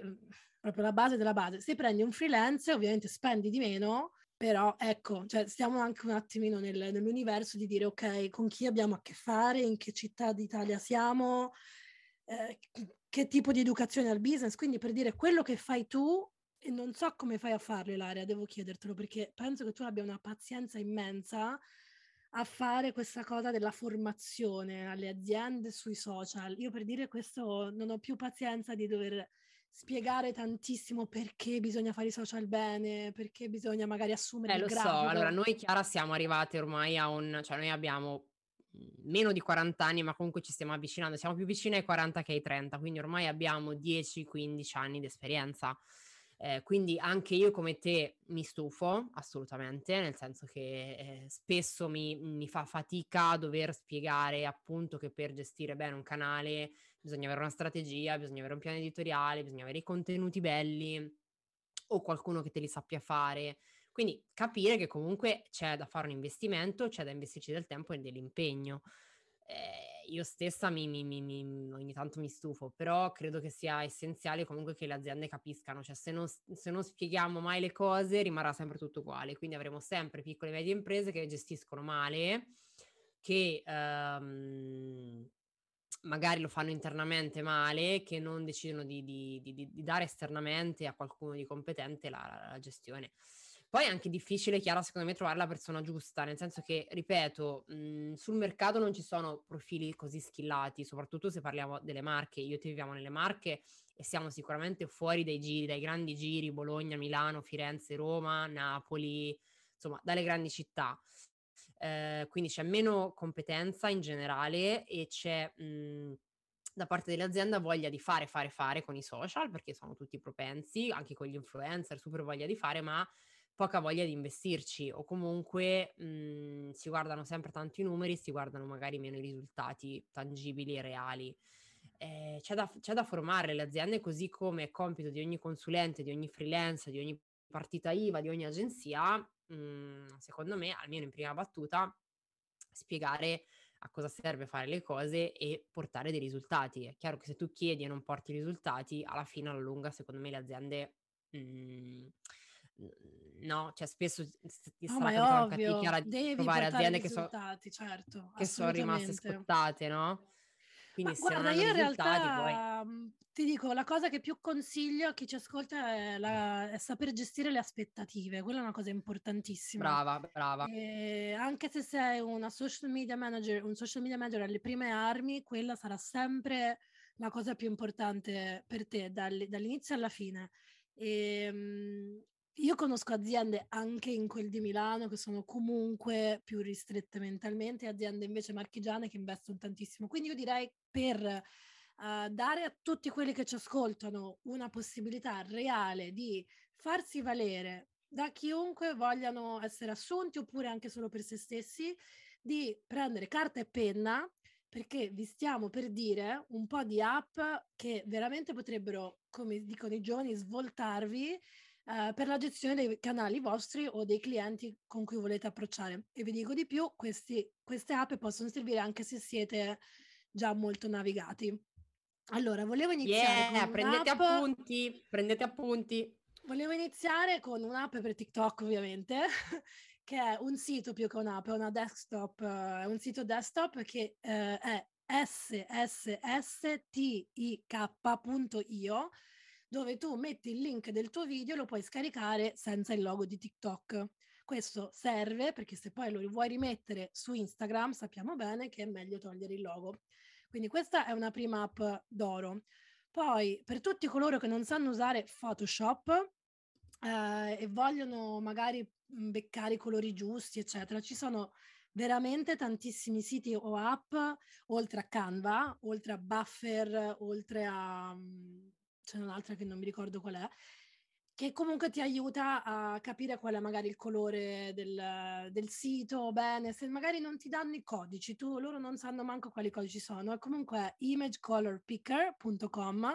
proprio la base della base. Se prendi un freelance ovviamente spendi di meno, però ecco, cioè stiamo anche un attimino nel, nell'universo di dire ok, con chi abbiamo a che fare, in che città d'Italia siamo, eh, che tipo di educazione al business. Quindi per dire quello che fai tu, e non so come fai a farlo Ilaria, devo chiedertelo, perché penso che tu abbia una pazienza immensa a fare questa cosa della formazione alle aziende sui social. Io per dire questo non ho più pazienza di dover spiegare tantissimo perché bisogna fare i social bene, perché bisogna magari assumere eh, il lo grafico. so, allora noi Chiara siamo arrivate ormai a un, cioè noi abbiamo meno di quaranta anni, ma comunque ci stiamo avvicinando, siamo più vicini ai quaranta che ai trenta, quindi ormai abbiamo dieci quindici anni di esperienza. Eh, quindi anche io come te mi stufo assolutamente, nel senso che eh, spesso mi, mi fa fatica dover spiegare appunto che per gestire bene un canale bisogna avere una strategia, bisogna avere un piano editoriale, bisogna avere i contenuti belli o qualcuno che te li sappia fare. Quindi capire che comunque c'è da fare un investimento, c'è da investirci del tempo e dell'impegno. Eh, io stessa mi, mi, mi, mi, ogni tanto mi stufo, però credo che sia essenziale comunque che le aziende capiscano, cioè se non, se non spieghiamo mai le cose rimarrà sempre tutto uguale, quindi avremo sempre piccole e medie imprese che gestiscono male, che ehm, magari lo fanno internamente male, che non decidono di, di, di, di dare esternamente a qualcuno di competente la, la, la gestione. Poi è anche difficile, Chiara, secondo me, trovare la persona giusta, nel senso che, ripeto, mh, sul mercato non ci sono profili così skillati, soprattutto se parliamo delle Marche. Io e te viviamo nelle Marche e siamo sicuramente fuori dai giri, dai grandi giri, Bologna, Milano, Firenze, Roma, Napoli, insomma, dalle grandi città. Eh, quindi c'è meno competenza in generale e c'è... Mh, da parte dell'azienda voglia di fare, fare, fare con i social, perché sono tutti propensi, anche con gli influencer, super voglia di fare, ma poca voglia di investirci, o comunque mh, si guardano sempre tanto i numeri, si guardano magari meno i risultati tangibili e reali. Eh, c'è da, c'è da formare le aziende, così come è compito di ogni consulente, di ogni freelance, di ogni partita I V A, di ogni agenzia, mh, secondo me, almeno in prima battuta, spiegare a cosa serve fare le cose e portare dei risultati. È chiaro che se tu chiedi e non porti risultati, alla fine, alla lunga, secondo me le aziende mh, no, cioè spesso ti no, sarà capitato anche a te, Chiara, di trovare aziende che, so, certo, che sono rimaste scottate, no? Quindi ma se guarda, non hanno io in realtà poi... ti dico, la cosa che più consiglio a chi ci ascolta è, la, è saper gestire le aspettative, quella è una cosa importantissima. Brava, brava. E anche se sei una social media manager, un social media manager alle prime armi, quella sarà sempre la cosa più importante per te, dall, dall'inizio alla fine. E, io conosco aziende anche in quel di Milano che sono comunque più ristrette mentalmente, aziende invece marchigiane che investono tantissimo. Quindi io direi, per uh, dare a tutti quelli che ci ascoltano una possibilità reale di farsi valere da chiunque vogliano essere assunti oppure anche solo per se stessi, di prendere carta e penna, perché vi stiamo per dire un po' di app che veramente potrebbero, come dicono i giovani, svoltarvi Uh, per la gestione dei canali vostri o dei clienti con cui volete approcciare. E vi dico di più, questi, queste app possono servire anche se siete già molto navigati. Allora, volevo iniziare yeah, con prendete un'app... appunti, prendete appunti. Volevo iniziare con un'app per TikTok, ovviamente, che è un sito più che un'app, è una desktop, è un sito desktop che eh, è esse esse esse ti i kappa punto io, dove tu metti il link del tuo video e lo puoi scaricare senza il logo di TikTok. Questo serve perché se poi lo vuoi rimettere su Instagram sappiamo bene che è meglio togliere il logo. Quindi questa è una prima app d'oro. Poi per tutti coloro che non sanno usare Photoshop eh, e vogliono magari beccare i colori giusti, eccetera, ci sono veramente tantissimi siti o app, oltre a Canva, oltre a Buffer, oltre a... c'è un'altra che non mi ricordo qual è, che comunque ti aiuta a capire qual è magari il colore del, del sito, bene, se magari non ti danno i codici, tu loro non sanno manco quali codici sono, e comunque image color picker punto com,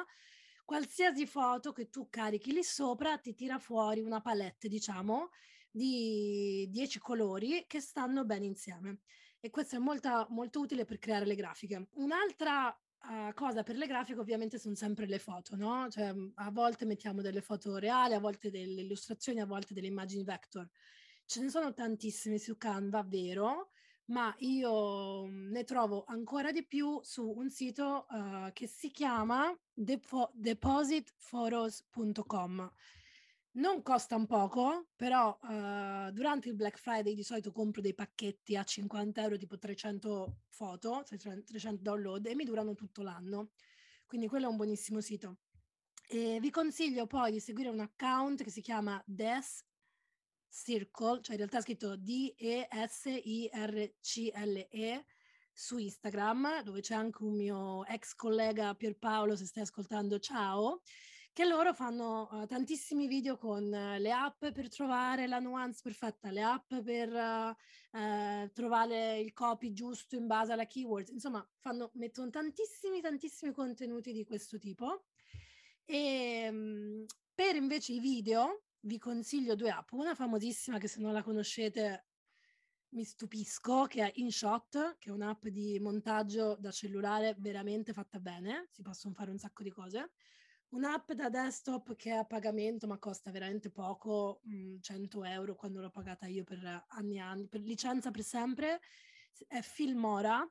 qualsiasi foto che tu carichi lì sopra ti tira fuori una palette, diciamo, di dieci colori che stanno bene insieme. E questo è molta, molto utile per creare le grafiche. Un'altra uh, cosa per le grafiche ovviamente sono sempre le foto, no? Cioè, a volte mettiamo delle foto reali, a volte delle illustrazioni, a volte delle immagini vector. Ce ne sono tantissime su Canva, vero, ma io ne trovo ancora di più su un sito uh, che si chiama depo- deposit photos punto com. Non costa un poco, però uh, durante il Black Friday di solito compro dei pacchetti a cinquanta euro, tipo trecento foto, trecento download, e mi durano tutto l'anno. Quindi quello è un buonissimo sito. E vi consiglio poi di seguire un account che si chiama Desircle, cioè in realtà è scritto D E S I R C L E, su Instagram, dove c'è anche un mio ex collega Pierpaolo, se stai ascoltando, ciao, che loro fanno uh, tantissimi video con uh, le app per trovare la nuance perfetta, le app per uh, uh, trovare il copy giusto in base alla keyword, insomma fanno, mettono tantissimi tantissimi contenuti di questo tipo. E um, per invece i video vi consiglio due app, una famosissima che se non la conoscete mi stupisco, che è InShot, che è un'app di montaggio da cellulare veramente fatta bene, si possono fare un sacco di cose. Un'app da desktop che è a pagamento ma costa veramente poco, cento euro quando l'ho pagata io per anni e anni, per licenza per sempre, è Filmora.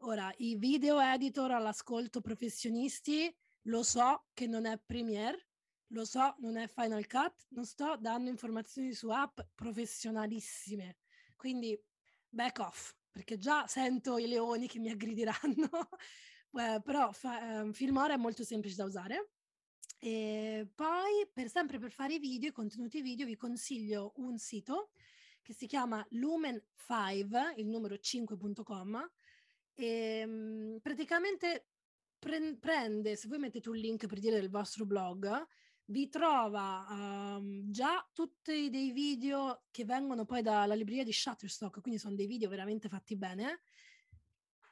Ora, i video editor all'ascolto professionisti, lo so che non è Premiere, lo so non è Final Cut, non sto dando informazioni su app professionalissime, quindi back off, perché già sento i leoni che mi aggrediranno, eh, però fa, eh, Filmora è molto semplice da usare. E poi, per sempre per fare i video, i contenuti video, vi consiglio un sito che si chiama Lumen cinque, il numero cinque punto com, e praticamente pre- prende, se voi mettete un link per dire del vostro blog, vi trova um, già tutti dei video che vengono poi dalla libreria di Shutterstock, quindi sono dei video veramente fatti bene,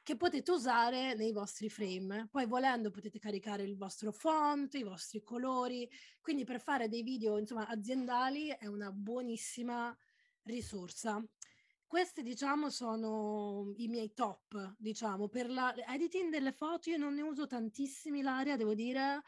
che potete usare nei vostri frame. Poi volendo potete caricare il vostro font, i vostri colori, quindi per fare dei video, insomma, aziendali è una buonissima risorsa. Questi, diciamo, sono i miei top, diciamo. Per l'editing delle foto io non ne uso tantissimi, Ilaria, devo dire,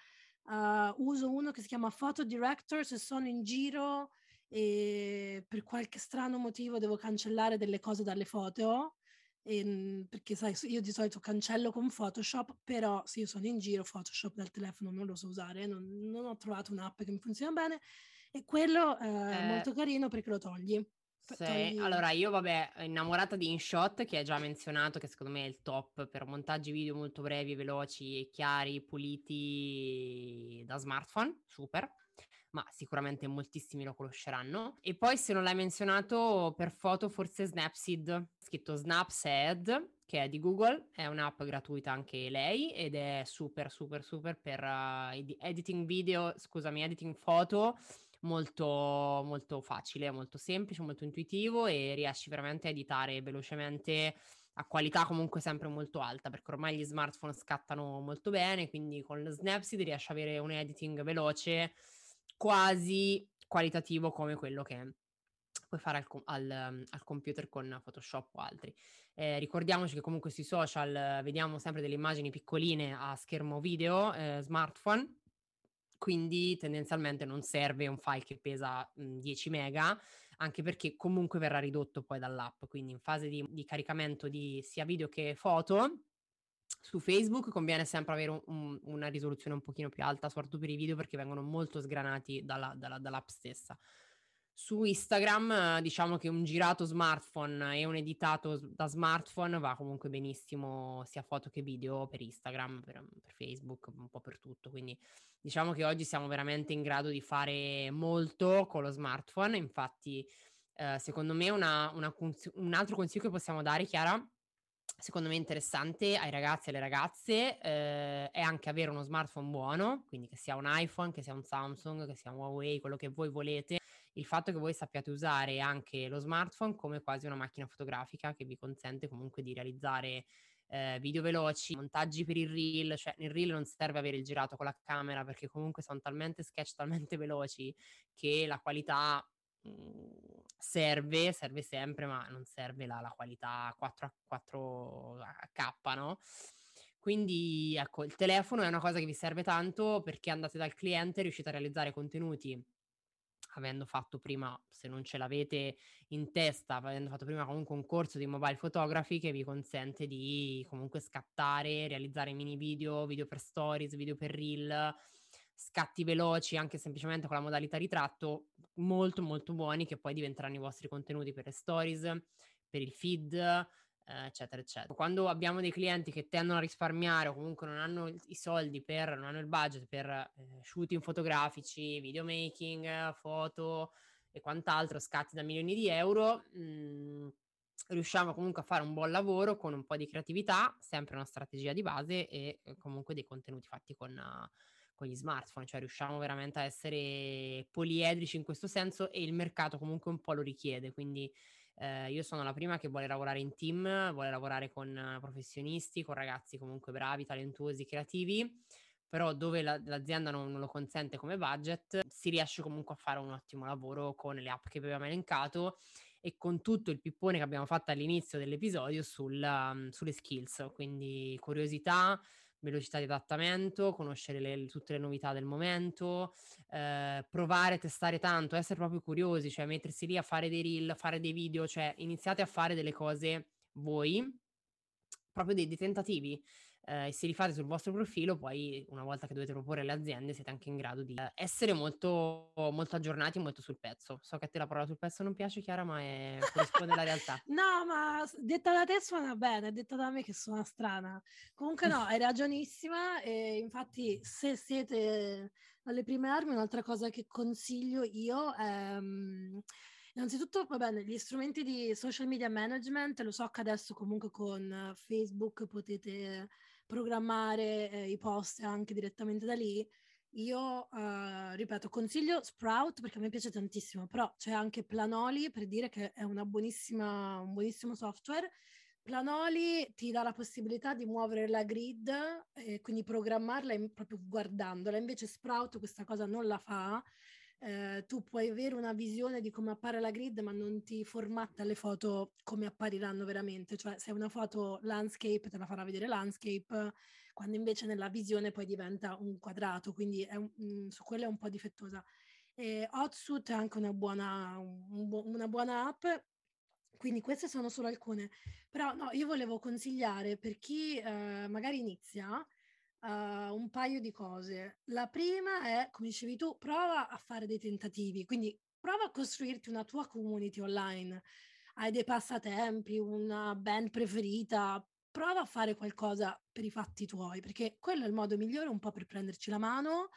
uh, uso uno che si chiama Photo Director se sono in giro e per qualche strano motivo devo cancellare delle cose dalle foto. E, perché sai, io di solito cancello con Photoshop, però se io sono in giro Photoshop dal telefono non lo so usare, non, non ho trovato un'app che mi funziona bene, e quello eh, eh, è molto carino perché lo togli, sì. togli Allora io, vabbè, innamorata di InShot, che hai già menzionato, che secondo me è il top per montaggi video molto brevi, veloci, chiari, puliti da smartphone, super, ma sicuramente moltissimi lo conosceranno. E poi, se non l'hai menzionato, per foto forse Snapseed, scritto Snapseed, che è di Google, è un'app gratuita anche lei ed è super super super per uh, ed- editing video, scusami, editing foto, molto molto facile, molto semplice, molto intuitivo, e riesci veramente a editare velocemente a qualità comunque sempre molto alta, perché ormai gli smartphone scattano molto bene, quindi con Snapseed riesci ad avere un editing veloce, quasi qualitativo come quello che puoi fare al, al, al computer con Photoshop o altri. Eh, ricordiamoci che comunque sui social vediamo sempre delle immagini piccoline a schermo video, eh, smartphone, quindi tendenzialmente non serve un file che pesa mh, dieci mega, anche perché comunque verrà ridotto poi dall'app, quindi in fase di, di caricamento di sia video che foto Su Facebook conviene sempre avere un, un, una risoluzione un pochino più alta, soprattutto per i video, perché vengono molto sgranati dalla, dalla, dall'app stessa. Su Instagram diciamo che un girato smartphone e un editato da smartphone va comunque benissimo, sia foto che video, per Instagram, per, per Facebook, un po' per tutto. Quindi diciamo che oggi siamo veramente in grado di fare molto con lo smartphone. Infatti eh, secondo me una, una, un altro consiglio che possiamo dare, Chiara, secondo me interessante ai ragazzi e alle ragazze, eh, è anche avere uno smartphone buono, quindi che sia un iPhone, che sia un Samsung, che sia un Huawei, quello che voi volete. Il fatto che voi sappiate usare anche lo smartphone come quasi una macchina fotografica, che vi consente comunque di realizzare eh, video veloci, montaggi per il reel. Cioè nel reel non serve avere il girato con la camera, perché comunque sono talmente sketch, talmente veloci, che la qualità serve, serve sempre, ma non serve la, la qualità quattro K, no? Quindi ecco, il telefono è una cosa che vi serve tanto, perché andate dal cliente, riuscite a realizzare contenuti avendo fatto prima, se non ce l'avete in testa, avendo fatto prima comunque un corso di mobile photography che vi consente di comunque scattare, realizzare mini video, video per stories, video per reel, scatti veloci anche semplicemente con la modalità ritratto, molto molto buoni, che poi diventeranno i vostri contenuti per le stories, per il feed, eh, eccetera eccetera. Quando abbiamo dei clienti che tendono a risparmiare, o comunque non hanno i soldi per, non hanno il budget per eh, shooting fotografici, videomaking, foto e quant'altro, scatti da milioni di euro, mh, riusciamo comunque a fare un buon lavoro con un po' di creatività, sempre una strategia di base, e eh, comunque dei contenuti fatti con... Uh, con gli smartphone. Cioè riusciamo veramente a essere poliedrici in questo senso, e il mercato comunque un po' lo richiede. Quindi eh, io sono la prima che vuole lavorare in team, vuole lavorare con professionisti, con ragazzi comunque bravi, talentuosi, creativi, però dove la, l'azienda non, non lo consente come budget, si riesce comunque a fare un ottimo lavoro con le app che abbiamo elencato, e con tutto il pippone che abbiamo fatto all'inizio dell'episodio sul, um, sulle skills, quindi curiosità, velocità di adattamento, conoscere le, tutte le novità del momento, eh, provare, testare tanto, essere proprio curiosi, cioè mettersi lì a fare dei reel, fare dei video. Cioè iniziate a fare delle cose voi, proprio dei, dei tentativi, eh, e se li fate sul vostro profilo, poi una volta che dovete proporre alle aziende siete anche in grado di eh, essere molto, molto aggiornati, molto sul pezzo. So che a te la parola sul pezzo non piace, Chiara, ma è, corrisponde alla realtà. No, ma detta da te suona bene, detta da me che suona strana. Comunque no, hai ragionissima, e infatti se siete alle prime armi, un'altra cosa che consiglio io è... Um, Innanzitutto, va bene, gli strumenti di social media management. Lo so che adesso comunque con Facebook potete programmare eh, i post anche direttamente da lì. Io, eh, ripeto, consiglio Sprout perché a me piace tantissimo, però c'è anche Planoli, per dire che è una buonissima, un buonissimo software. Planoli ti dà la possibilità di muovere la grid e quindi programmarla in, proprio guardandola. Invece Sprout questa cosa non la fa. Eh, tu puoi avere una visione di come appare la grid, ma non ti formatta le foto come appariranno veramente. Cioè se una foto landscape te la farà vedere landscape, quando invece nella visione poi diventa un quadrato, quindi è un, su quella è un po' difettosa. E Hootsuite è anche una buona, un bu- una buona app. Quindi queste sono solo alcune, però no, io volevo consigliare per chi eh, magari inizia Uh, un paio di cose. La prima è, come dicevi tu, prova a fare dei tentativi, quindi prova a costruirti una tua community online. Hai dei passatempi, una band preferita, prova a fare qualcosa per i fatti tuoi, perché quello è il modo migliore un po' per prenderci la mano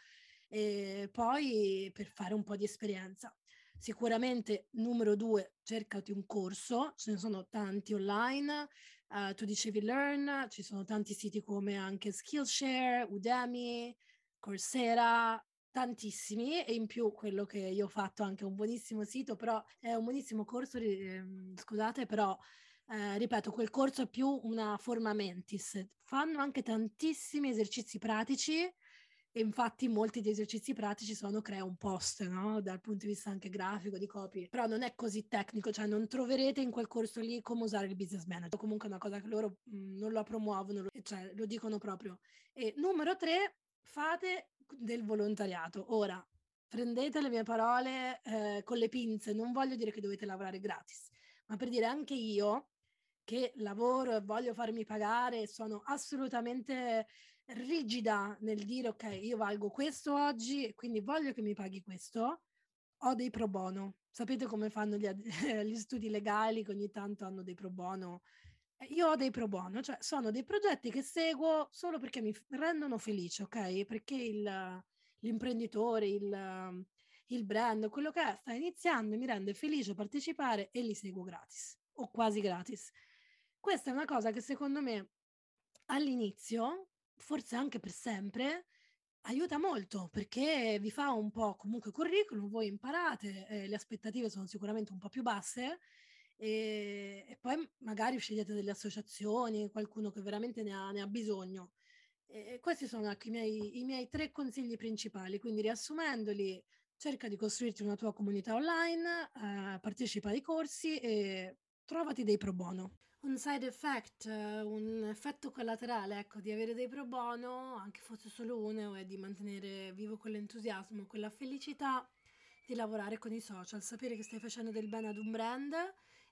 e poi per fare un po' di esperienza. Sicuramente, numero due, cercati un corso, ce ne sono tanti online. Uh, tu dicevi Learnn, ci sono tanti siti come anche Skillshare, Udemy, Coursera, tantissimi, e in più quello che io ho fatto anche un buonissimo sito, però è un buonissimo corso, ehm, scusate, però eh, ripeto, quel corso è più una forma mentis. Fanno anche tantissimi esercizi pratici. E infatti molti degli esercizi pratici sono crea un post, no? Dal punto di vista anche grafico, di copy. Però non è così tecnico, cioè non troverete in quel corso lì come usare il business manager. Comunque è una cosa che loro mh, non la promuovono, lo, cioè lo dicono proprio. E numero tre, fate del volontariato. Ora, prendete le mie parole eh, con le pinze, non voglio dire che dovete lavorare gratis, ma per dire anche io che lavoro e voglio farmi pagare, sono assolutamente rigida nel dire ok, io valgo questo oggi e quindi voglio che mi paghi questo, ho dei pro bono. Sapete come fanno gli, gli studi legali che ogni tanto hanno dei pro bono? Io ho dei pro bono, cioè sono dei progetti che seguo solo perché mi rendono felice, ok? Perché il, l'imprenditore, il, il brand, quello che è, sta iniziando e mi rende felice partecipare e li seguo gratis o quasi gratis. Questa è una cosa che secondo me all'inizio, forse anche per sempre, aiuta molto, perché vi fa un po' comunque curriculum, voi imparate, eh, le aspettative sono sicuramente un po' più basse e, e poi magari scegliete delle associazioni, qualcuno che veramente ne ha, ne ha bisogno. E questi sono anche i miei, i miei tre consigli principali, quindi riassumendoli, cerca di costruirti una tua comunità online, eh, partecipa ai corsi e trovati dei pro bono. Un side effect, un effetto collaterale, ecco, di avere dei pro bono, anche fosse solo uno, è di mantenere vivo quell'entusiasmo, quella felicità di lavorare con i social, sapere che stai facendo del bene ad un brand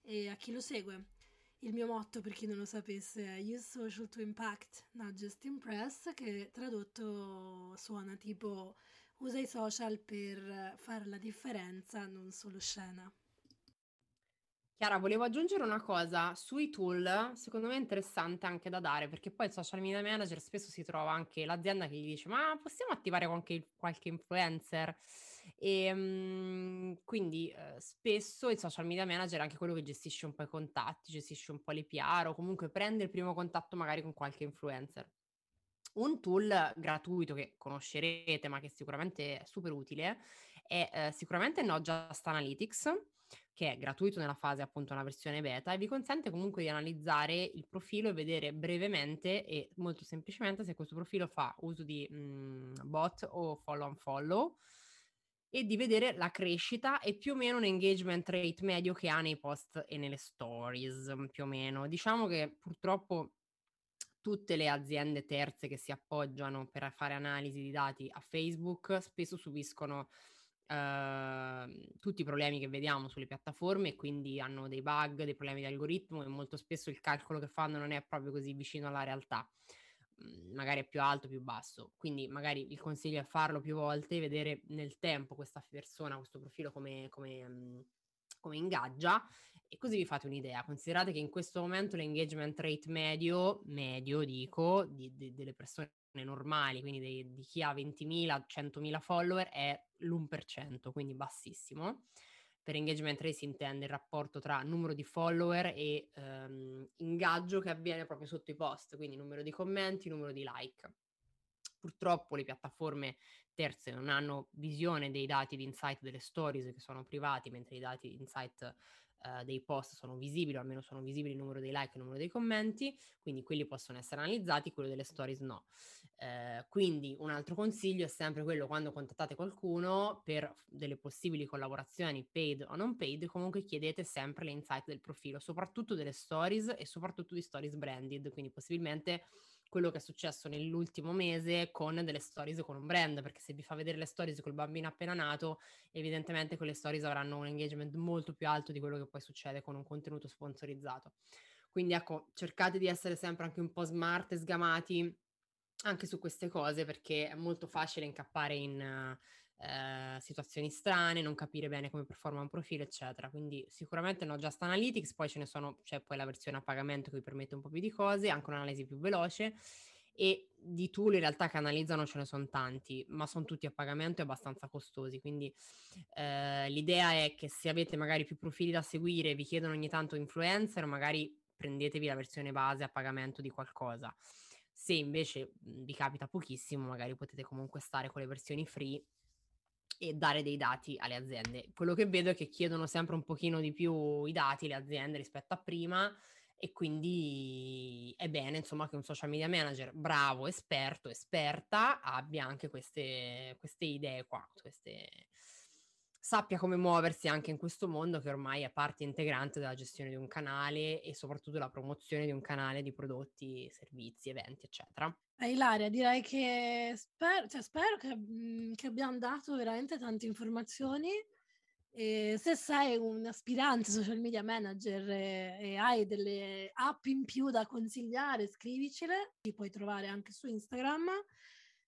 e a chi lo segue. Il mio motto, per chi non lo sapesse, è Use Social to Impact, Not Just Impress, che tradotto suona tipo usa i social per fare la differenza, non solo scena. Chiara, volevo aggiungere una cosa sui tool, secondo me è interessante anche da dare, perché poi il social media manager spesso si trova anche l'azienda che gli dice ma possiamo attivare anche qualche influencer? E quindi spesso il social media manager è anche quello che gestisce un po' i contatti, gestisce un po' le P R o comunque prende il primo contatto magari con qualche influencer. Un tool gratuito che conoscerete ma che sicuramente è super utile è eh, sicuramente NotJustAnalytics, che è gratuito nella fase appunto una versione beta e vi consente comunque di analizzare il profilo e vedere brevemente e molto semplicemente se questo profilo fa uso di mh, bot o follow on follow e di vedere la crescita e più o meno un engagement rate medio che ha nei post e nelle stories più o meno. Diciamo che purtroppo tutte le aziende terze che si appoggiano per fare analisi di dati a Facebook spesso subiscono Uh, tutti i problemi che vediamo sulle piattaforme, quindi hanno dei bug, dei problemi di algoritmo e molto spesso il calcolo che fanno non è proprio così vicino alla realtà, mm, magari è più alto, più basso, quindi magari il consiglio è farlo più volte, vedere nel tempo questa persona, questo profilo come, come, um, come ingaggia e così vi fate un'idea. Considerate che in questo momento l'engagement rate medio, medio dico, di, di, delle persone normali, quindi dei, di chi ha ventimila, centomila follower è l'uno per cento, quindi bassissimo. Per engagement rate si intende il rapporto tra numero di follower e ehm, ingaggio che avviene proprio sotto i post, quindi numero di commenti, numero di like. Purtroppo le piattaforme terze non hanno visione dei dati di insight delle stories che sono privati, mentre i dati di insight Uh, dei post sono visibili, o almeno sono visibili il numero dei like e il numero dei commenti, quindi quelli possono essere analizzati, quello delle stories no. Uh, quindi un altro consiglio è sempre quello, quando contattate qualcuno per delle possibili collaborazioni paid o non paid, comunque chiedete sempre le insight del profilo, soprattutto delle stories e soprattutto di stories branded, quindi possibilmente quello che è successo nell'ultimo mese con delle stories con un brand, perché se vi fa vedere le stories col bambino appena nato, evidentemente quelle stories avranno un engagement molto più alto di quello che poi succede con un contenuto sponsorizzato. Quindi ecco, cercate di essere sempre anche un po' smart e sgamati anche su queste cose, perché è molto facile incappare in eh, situazioni strane, non capire bene come performa un profilo, eccetera. Quindi sicuramente NotJustAnalytics, poi ce ne sono, c'è poi la versione a pagamento che vi permette un po' più di cose, anche un'analisi più veloce, e di tool in realtà che analizzano ce ne sono tanti, ma sono tutti a pagamento e abbastanza costosi, quindi eh, l'idea è che se avete magari più profili da seguire, vi chiedono ogni tanto influencer, magari prendetevi la versione base a pagamento di qualcosa. Se invece vi capita pochissimo, magari potete comunque stare con le versioni free e dare dei dati alle aziende. Quello che vedo è che chiedono sempre un pochino di più i dati le aziende rispetto a prima e quindi è bene, insomma, che un social media manager bravo, esperto, esperta abbia anche queste, queste idee qua, queste... sappia come muoversi anche in questo mondo che ormai è parte integrante della gestione di un canale e soprattutto la promozione di un canale di prodotti, servizi, eventi, eccetera. Eh, Ilaria, direi che spero, cioè spero che, che abbiamo dato veramente tante informazioni E se sei un aspirante social media manager e, e hai delle app in più da consigliare, scrivicele. Li puoi trovare anche su Instagram.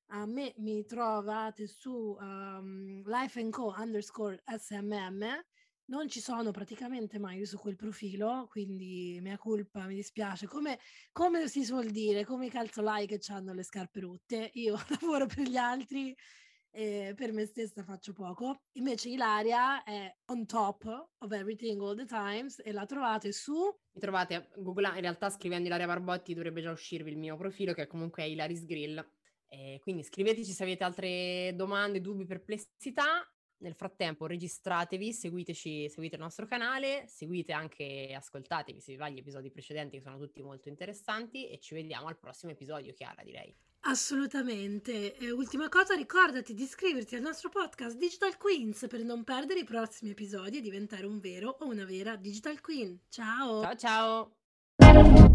A me mi trovate su um, lifeandco underscore smm. Non ci sono praticamente mai su quel profilo, quindi mea colpa, mi dispiace. Come, come si suol dire, come i calzolai che hanno le scarpe rotte, io lavoro per gli altri e per me stessa faccio poco. Invece Ilaria è on top of everything all the times e la trovate su... Mi trovate a Google, in realtà scrivendo Ilaria Barbotti dovrebbe già uscirvi il mio profilo, che comunque è Ilaris Grill. E quindi scriveteci se avete altre domande, dubbi, perplessità. Nel frattempo registratevi, seguiteci, seguite il nostro canale, seguite anche, ascoltatevi se vi va gli episodi precedenti che sono tutti molto interessanti e ci vediamo al prossimo episodio, Chiara, direi. Assolutamente. E ultima cosa, ricordati di iscriverti al nostro podcast Digital Queens per non perdere i prossimi episodi e diventare un vero o una vera Digital Queen. Ciao! Ciao ciao!